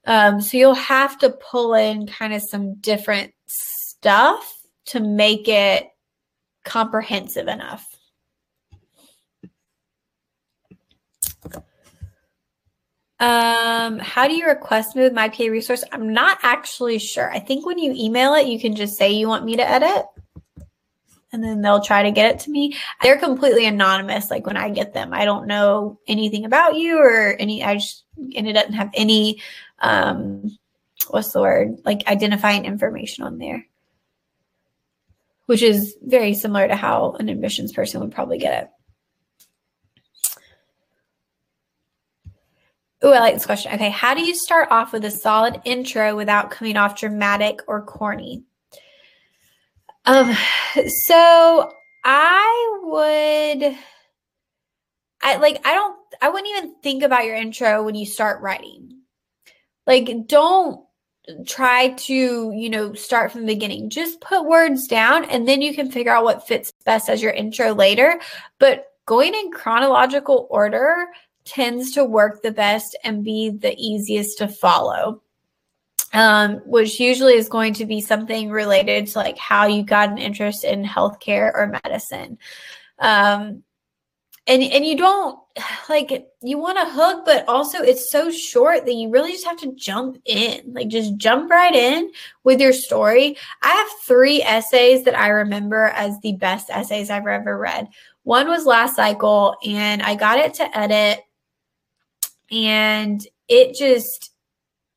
Um, so you'll have to pull in kind of some different stuff to make it comprehensive enough. Um, how do you request me with My P A Resource? I'm not actually sure. I think when you email it, you can just say you want me to edit, and then they'll try to get it to me. They're completely anonymous. Like when I get them, I don't know anything about you or any, I just, and it doesn't have any, um, what's the word? Like identifying information on there, which is very similar to how an admissions person would probably get it. Oh, I like this question. Okay. How do you start off with a solid intro without coming off dramatic or corny? Um, so I would, I like, I don't, I wouldn't even think about your intro when you start writing. Like, don't try to, you know, start from the beginning, just put words down and then you can figure out what fits best as your intro later. But going in chronological order tends to work the best and be the easiest to follow. Um, which usually is going to be something related to like how you got an interest in healthcare or medicine. Um, and, and you don't like, you want a hook, but also it's so short that you really just have to jump in, like just jump right in with your story. I have three essays that I remember as the best essays I've ever read. One was last cycle and I got it to edit and it just,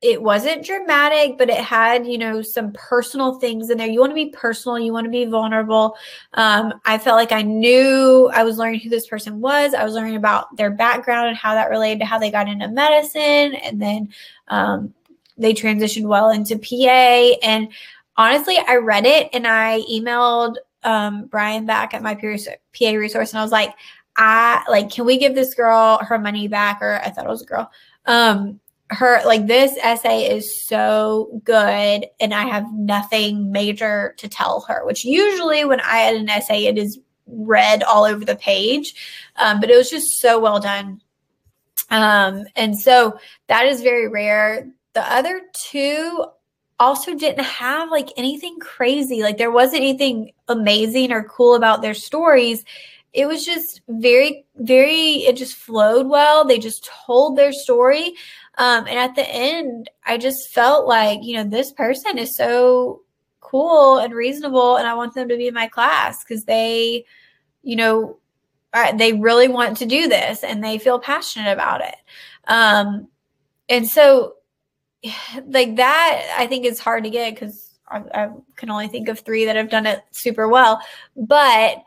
it wasn't dramatic, but it had, you know, some personal things in there. You want to be personal. You want to be vulnerable. Um, I felt like I knew I was learning who this person was. I was learning about their background and how that related to how they got into medicine. And then um, they transitioned well into P A. And honestly, I read it and I emailed um, Brian back at My P A Resource, and I was like, I like, can we give this girl her money back? Or I thought it was a girl. Um, her like this essay is so good, and I have nothing major to tell her, which usually when I add an essay, it is read all over the page. Um, but it was just so well done. Um, and so that is very rare. The other two also didn't have like anything crazy. Like there wasn't anything amazing or cool about their stories. It was just very, very, it just flowed well. They just told their story. Um, and at the end, I just felt like, you know, this person is so cool and reasonable, and I want them to be in my class because they, you know, are, they really want to do this and they feel passionate about it. Um, and so like that, I think is hard to get because I, I can only think of three that have done it super well. But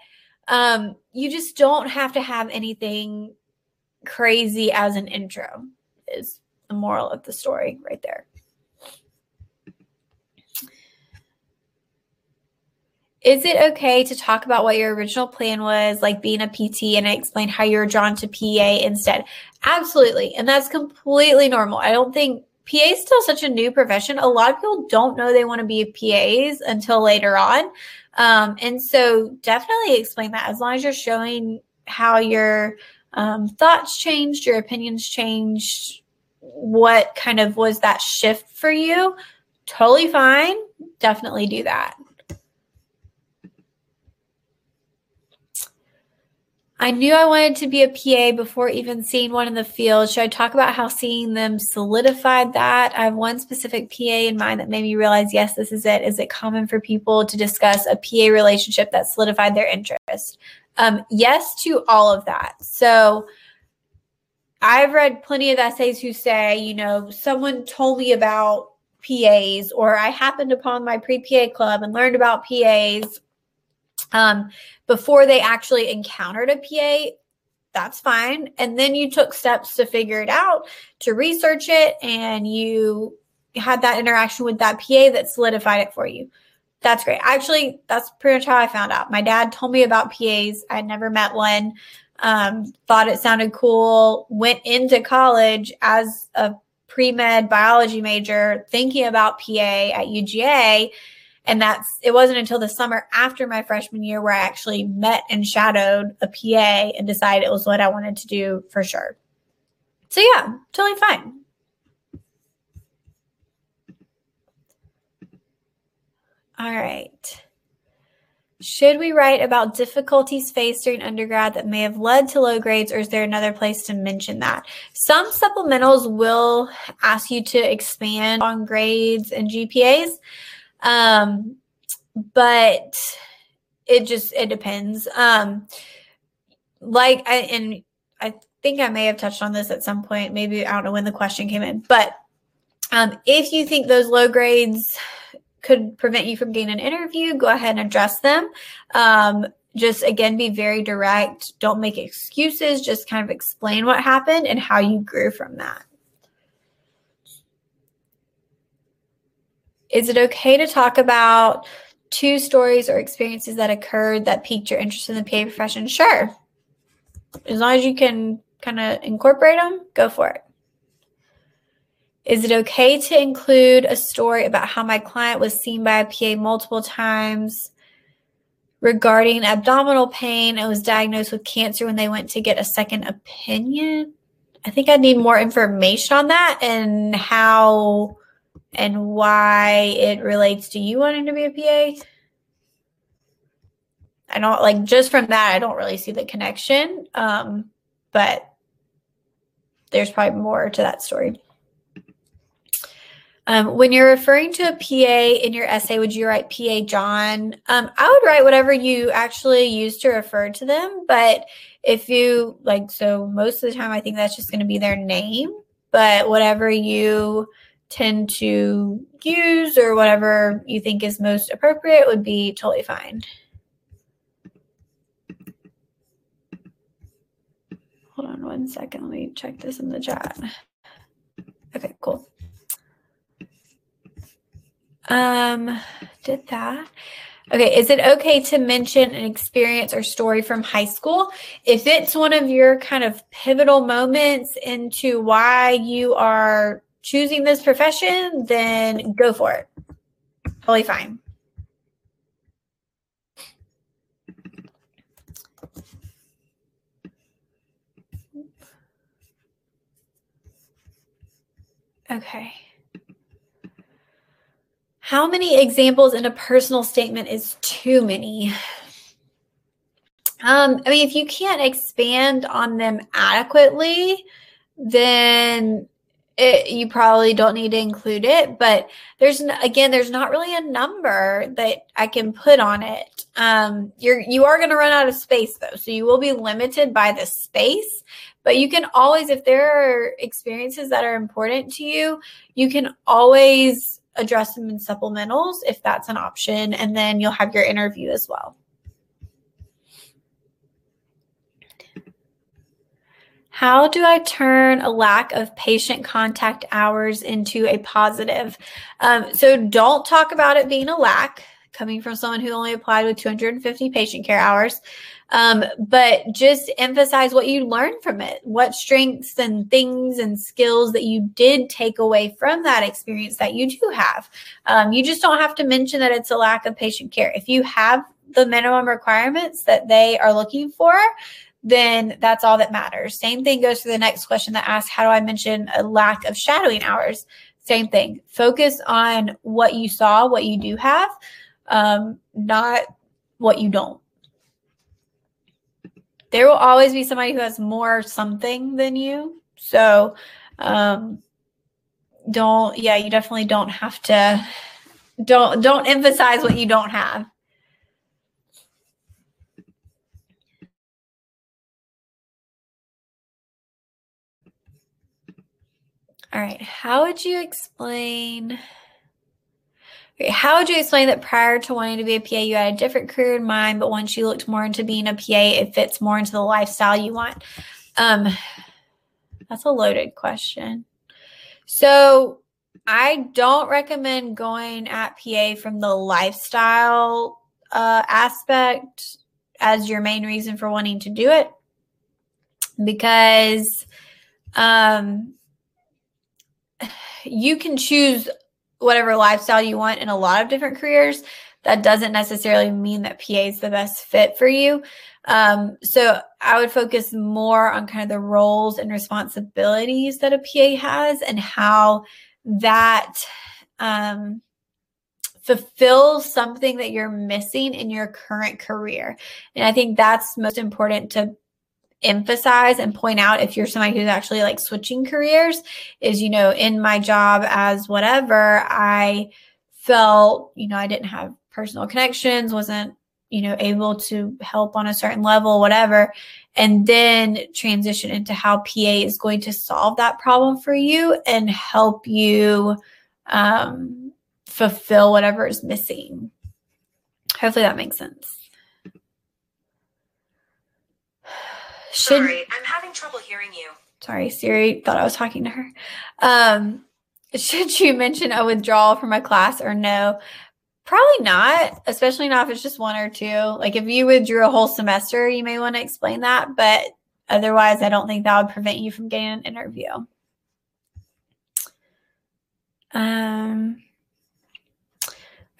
Um, you just don't have to have anything crazy as an intro is the moral of the story right there. Is it okay to talk about what your original plan was, like being a P T, and explain how you're drawn to P A instead? Absolutely. And that's completely normal. I don't think P A is still such a new profession. A lot of people don't know they want to be P As until later on. Um, and so definitely explain that, as long as you're showing how your um, thoughts changed, your opinions changed, what kind of was that shift for you, totally fine. Definitely do that. I knew I wanted to be a P A before even seeing one in the field. Should I talk about how seeing them solidified that? I have one specific P A in mind that made me realize, yes, this is it. Is it common for people to discuss a P A relationship that solidified their interest? Um, yes to all of that. So I've read plenty of essays who say, you know, someone told me about P As, or I happened upon my pre-P A club and learned about P As. Um, before they actually encountered a P A, that's fine. And then you took steps to figure it out, to research it, and you had that interaction with that P A that solidified it for you. That's great. Actually, that's pretty much how I found out. My dad told me about P As. I never met one, um, thought it sounded cool, went into college as a pre-med biology major thinking about P A at U G A. And that's, it wasn't until the summer after my freshman year where I actually met and shadowed a P A and decided it was what I wanted to do for sure. So yeah, totally fine. All right. Should we write about difficulties faced during undergrad that may have led to low grades, or is there another place to mention that? Some supplementals will ask you to expand on grades and G P As. Um, but it just, it depends. Um, like, I, and I think I may have touched on this at some point, maybe, I don't know when the question came in, but, um, if you think those low grades could prevent you from getting an interview, go ahead and address them. Um, just again, be very direct. Don't make excuses. Just kind of explain what happened and how you grew from that. Is it okay to talk about two stories or experiences that occurred that piqued your interest in the P A profession? Sure. As long as you can kind of incorporate them, go for it. Is it okay to include a story about how my client was seen by a P A multiple times regarding abdominal pain and was diagnosed with cancer when they went to get a second opinion? I think I need more information on that and how and why it relates to you wanting to be a P A. I don't, like, just from that, I don't really see the connection, um, but there's probably more to that story. Um, when you're referring to a P A in your essay, would you write P A John? Um, I would write whatever you actually use to refer to them, but if you, like, so most of the time I think that's just going to be their name, but whatever you tend to use or whatever you think is most appropriate would be totally fine. Hold on one second. Let me check this in the chat. Okay, cool. Um, did that. Okay. Is it okay to mention an experience or story from high school? If it's one of your kind of pivotal moments into why you are choosing this profession, then go for it. Totally fine. Okay. How many examples in a personal statement is too many? Um, I mean, if you can't expand on them adequately, then it, you probably don't need to include it. But there's, again, there's not really a number that I can put on it. Um, you're, you are going to run out of space, though. So you will be limited by the space. But you can always, if there are experiences that are important to you, you can always address them in supplementals if that's an option, and then you'll have your interview as well. How do I turn a lack of patient contact hours into a positive? Um, so don't talk about it being a lack coming from someone who only applied with two hundred fifty patient care hours, um, but just emphasize what you learned from it, what strengths and things and skills that you did take away from that experience that you do have. Um, you just don't have to mention that it's a lack of patient care. If you have the minimum requirements that they are looking for, then that's all that matters. Same thing goes for the next question that asks, how do I mention a lack of shadowing hours? Same thing. Focus on what you saw, what you do have, um, not what you don't. There will always be somebody who has more something than you. So, um, don't, yeah, you definitely don't have to, don't, don't emphasize what you don't have. All right. How would you explain How would you explain that prior to wanting to be a P A, you had a different career in mind, but once you looked more into being a P A, it fits more into the lifestyle you want? Um, that's a loaded question. So I don't recommend going at P A from the lifestyle uh, aspect as your main reason for wanting to do it, because um, you can choose whatever lifestyle you want in a lot of different careers. That doesn't necessarily mean that P A is the best fit for you. Um, so I would focus more on kind of the roles and responsibilities that a P A has and how that um, fulfills something that you're missing in your current career. And I think that's most important to emphasize and point out if you're somebody who's actually like switching careers is, you know, in my job as whatever, I felt, you know, I didn't have personal connections, wasn't, you know, able to help on a certain level, whatever, and then transition into how P A is going to solve that problem for you and help you um, fulfill whatever is missing. Hopefully that makes sense. Should, sorry, I'm having trouble hearing you. Sorry, Siri thought I was talking to her. Um, should you mention a withdrawal from a class or no? Probably not, especially not if it's just one or two. Like if you withdrew a whole semester, you may want to explain that. But otherwise, I don't think that would prevent you from getting an interview. Um.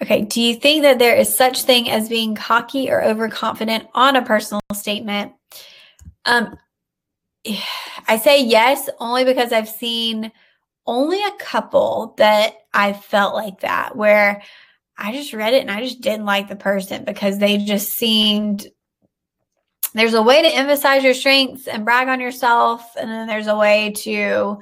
Okay, do you think that there is such thing as being cocky or overconfident on a personal statement? Um, I say yes, only because I've seen only a couple that I felt like that, where I just read it and I just didn't like the person because they just seemed, there's a way to emphasize your strengths and brag on yourself. And then there's a way to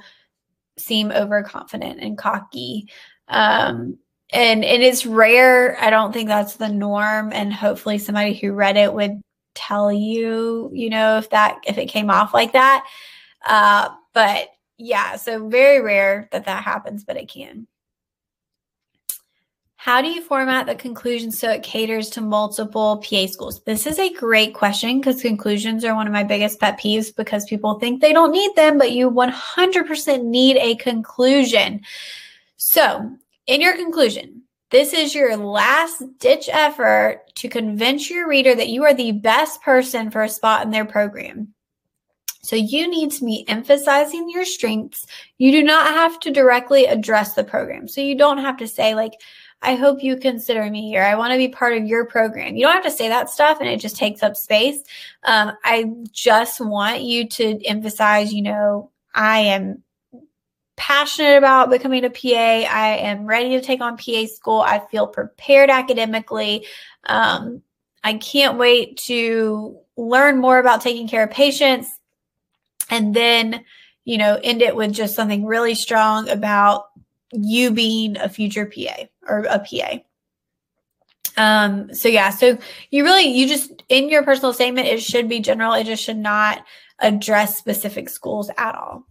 seem overconfident and cocky. Um, and, and it's rare. I don't think that's the norm. And hopefully somebody who read it would tell you, you know, if that, if it came off like that. Uh, but yeah, so very rare that that happens, but it can. How do you format the conclusion so it caters to multiple P A schools? This is a great question because conclusions are one of my biggest pet peeves because people think they don't need them, but you one hundred percent need a conclusion. So in your conclusion, This is your last ditch effort to convince your reader that you are the best person for a spot in their program. So you need to be emphasizing your strengths. You do not have to directly address the program. So you don't have to say like, I hope you consider me here. I want to be part of your program. You don't have to say that stuff and it just takes up space. Um, I just want you to emphasize, you know, I am passionate about becoming a P A. I am ready to take on P A school. I feel prepared academically. Um, I can't wait to learn more about taking care of patients. And then, you know, end it with just something really strong about you being a future P A or a P A. Um, so yeah, so you really, you just, in your personal statement, it should be general. It just should not address specific schools at all.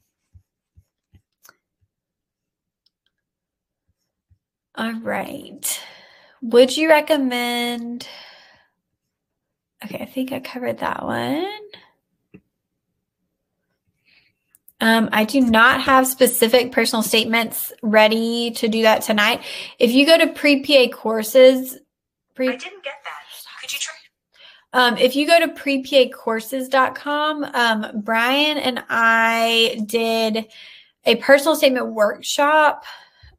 All right. Would you recommend, okay, I think I covered that one. Um, I do not have specific personal statements ready to do that tonight. If you go to pre-P A courses, pre I didn't get that. Could you try? Um, if you go to pre P A courses dot com, um, Brian and I did a personal statement workshop.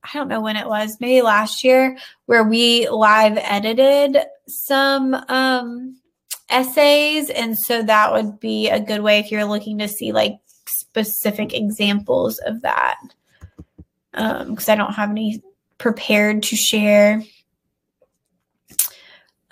I don't know when it was, maybe last year, where we live edited some um, essays. And so that would be a good way if you're looking to see like specific examples of that, because um, I don't have any prepared to share.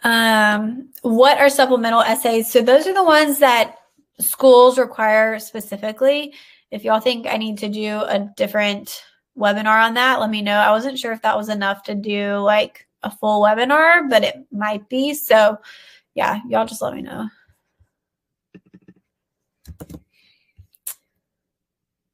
Um, what are supplemental essays? So those are the ones that schools require specifically. If y'all think I need to do a different webinar on that, let me know. I wasn't sure if that was enough to do like a full webinar, but it might be. So yeah, y'all just let me know.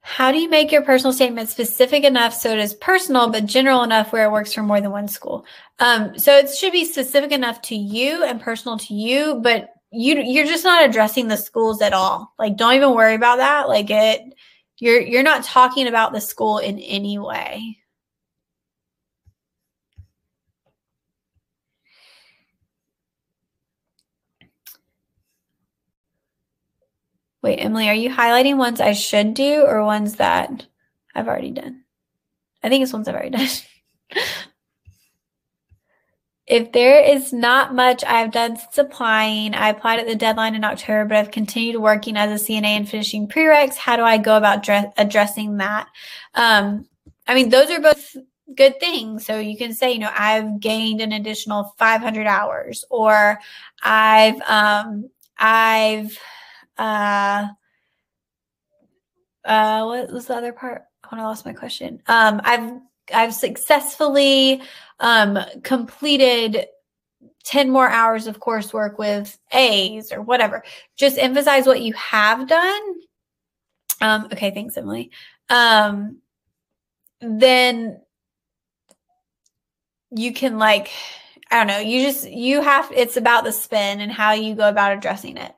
How do you make your personal statement specific enough so it is personal but general enough where it works for more than one school? Um, so it should be specific enough to you and personal to you, but you, you're just not addressing the schools at all. Like, don't even worry about that. Like, it, you're you're not talking about the school in any way. Wait, Emily, are you highlighting ones I should do or ones that I've already done? I think it's ones I've already done. If there is not much I've done since applying, I applied at the deadline in October, but I've continued working as a C N A and finishing prereqs. How do I go about dress addressing that? Um, I mean, those are both good things. So you can say, you know, I've gained an additional five hundred hours, or I've, um, I've, Uh, uh, what was the other part? When I lost my question. Um, I've, I've successfully, um, completed ten more hours of coursework with A's or whatever. Just emphasize what you have done. Um, okay. Thanks, Emily. Um, then you can like, I don't know, you just, you have, it's about the spin and how you go about addressing it.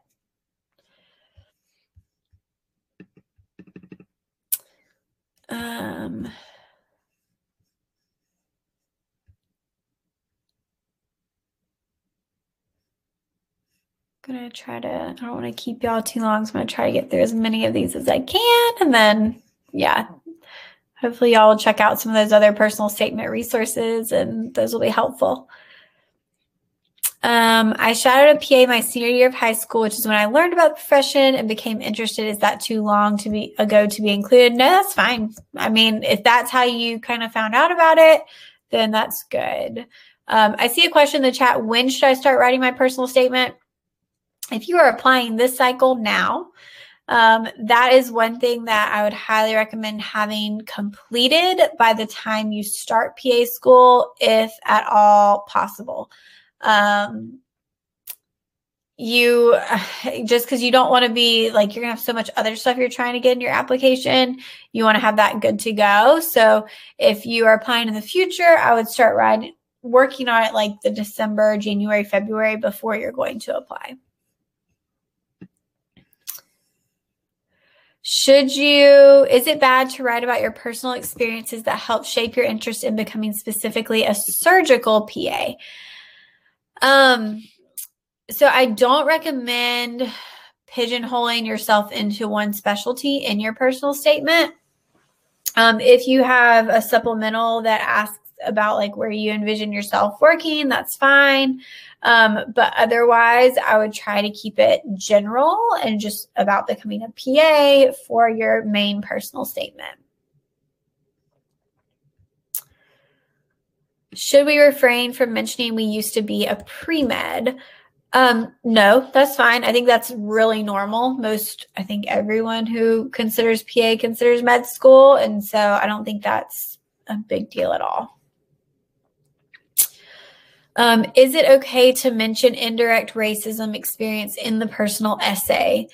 Um, I'm going to try to, I don't want to keep y'all too long, so I'm going to try to get through as many of these as I can. And then, yeah, hopefully y'all will check out some of those other personal statement resources and those will be helpful. Um, I shadowed a P A my senior year of high school, which is when I learned about the profession and became interested. Is that too long to be ago to be included? No, that's fine. I mean, if that's how you kind of found out about it, then that's good. Um, I see a question in the chat. When should I start writing my personal statement? If you are applying this cycle now, um, that is one thing that I would highly recommend having completed by the time you start P A school, if at all possible. Um, you just, cause you don't want to be like, you're gonna have so much other stuff you're trying to get in your application. You want to have that good to go. So if you are applying in the future, I would start writing, working on it like the December, January, February before you're going to apply. Should you, is it bad to write about your personal experiences that help shape your interest in becoming specifically a surgical P A? Um, so I don't recommend pigeonholing yourself into one specialty in your personal statement. Um, if you have a supplemental that asks about like where you envision yourself working, that's fine. Um, but otherwise, I would try to keep it general and just about becoming a P A for your main personal statement. Should we refrain from mentioning we used to be a pre-med? Um, no, that's fine. I think that's really normal. Most, I think everyone who considers P A considers med school. And so I don't think that's a big deal at all. Um, is it okay to mention indirect racism experience in the personal essay?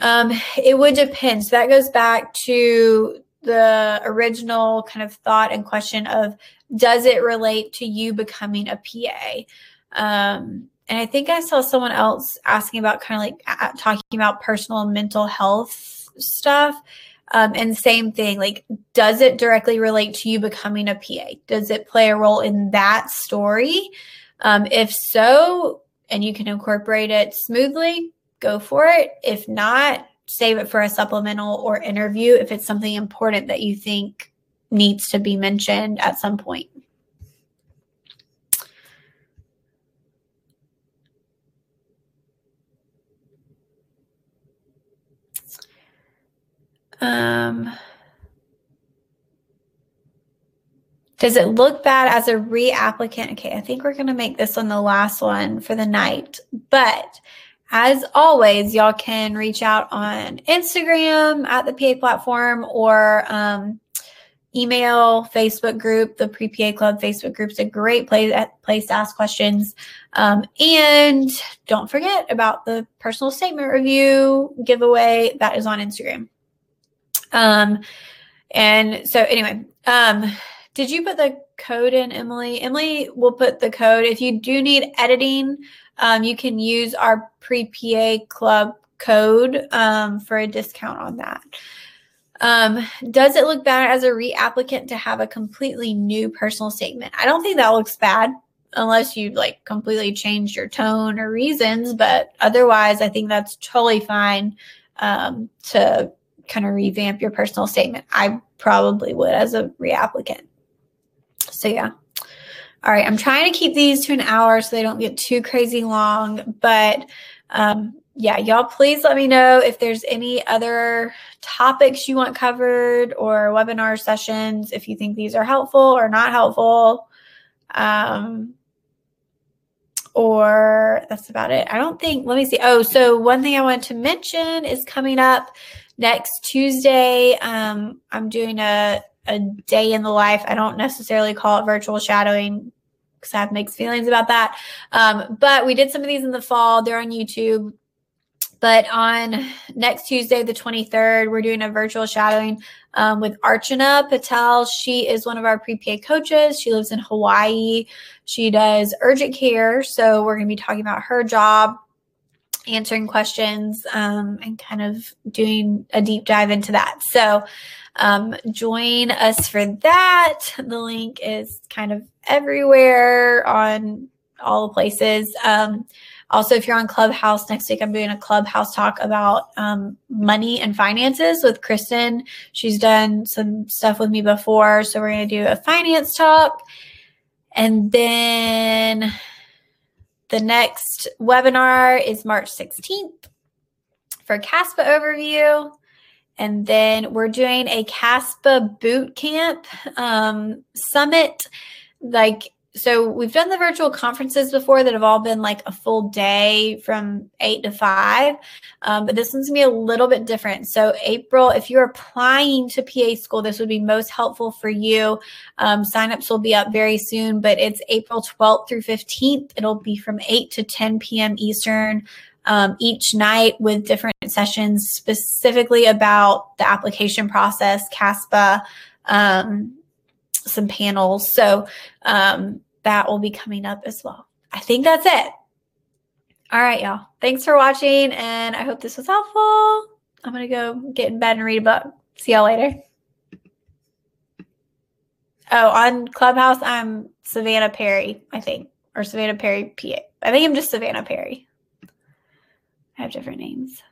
Um, it would depend. So that goes back to the original kind of thought and question of, does it relate to you becoming a P A? Um, and I think I saw someone else asking about kind of like talking about personal and mental health stuff. Um, and same thing, like, does it directly relate to you becoming a P A? Does it play a role in that story? Um, if so, and you can incorporate it smoothly, go for it. If not, save it for a supplemental or interview if it's something important that you think needs to be mentioned at some point. Um, does it look bad as a reapplicant? Okay, I think we're going to make this one the last one for the night. But as always, y'all can reach out on Instagram at the P A Platform or um, email, Facebook group. The Pre-P A Club Facebook group is a great place, place to ask questions. Um, and don't forget about the personal statement review giveaway that is on Instagram. Um, and so anyway, um, did you put the code in, Emily? Emily will put the code. If you do need editing, um, you can use our Pre-P A Club code, um, for a discount on that. Um, does it look bad as a reapplicant to have a completely new personal statement? I don't think that looks bad unless you like completely changed your tone or reasons, but otherwise I think that's totally fine, um, to kind of revamp your personal statement. I probably would as a reapplicant. So yeah. All right. I'm trying to keep these to an hour so they don't get too crazy long, but um, yeah, y'all please let me know if there's any other topics you want covered or webinar sessions, if you think these are helpful or not helpful. Um, or that's about it. I don't think, let me see. Oh, so one thing I wanted to mention is coming up next Tuesday, um, I'm doing a, a day in the life. I don't necessarily call it virtual shadowing because I have mixed feelings about that. Um, but we did some of these in the fall. They're on YouTube. But on next Tuesday, the twenty-third, we're doing a virtual shadowing um, with Archana Patel. She is one of our Pre-P A coaches. She lives in Hawaii. She does urgent care. So we're going to be talking about her job, answering questions, um, and kind of doing a deep dive into that. So um, join us for that. The link is kind of everywhere on all the places. Um, also, if you're on Clubhouse next week, I'm doing a Clubhouse talk about um, money and finances with Kristen. She's done some stuff with me before. So we're going to do a finance talk. And then the next webinar is March sixteenth for CASPA overview. And then we're doing a CASPA boot camp um, summit. Like, so we've done the virtual conferences before that have all been like a full day from eight to five. Um, but this one's gonna be a little bit different. So April, if you're applying to P A school, this would be most helpful for you. Um, signups will be up very soon, but it's April twelfth through fifteenth. It'll be from eight to ten P M Eastern um, each night with different sessions specifically about the application process, CASPA, um, some panels. So um, that will be coming up as well. I think that's it. All right, y'all. Thanks for watching, and I hope this was helpful. I'm going to go get in bed and read a book. See y'all later. Oh, on Clubhouse, I'm Savannah Perry, I think, or Savannah Perry P A. I think I'm just Savannah Perry. I have different names.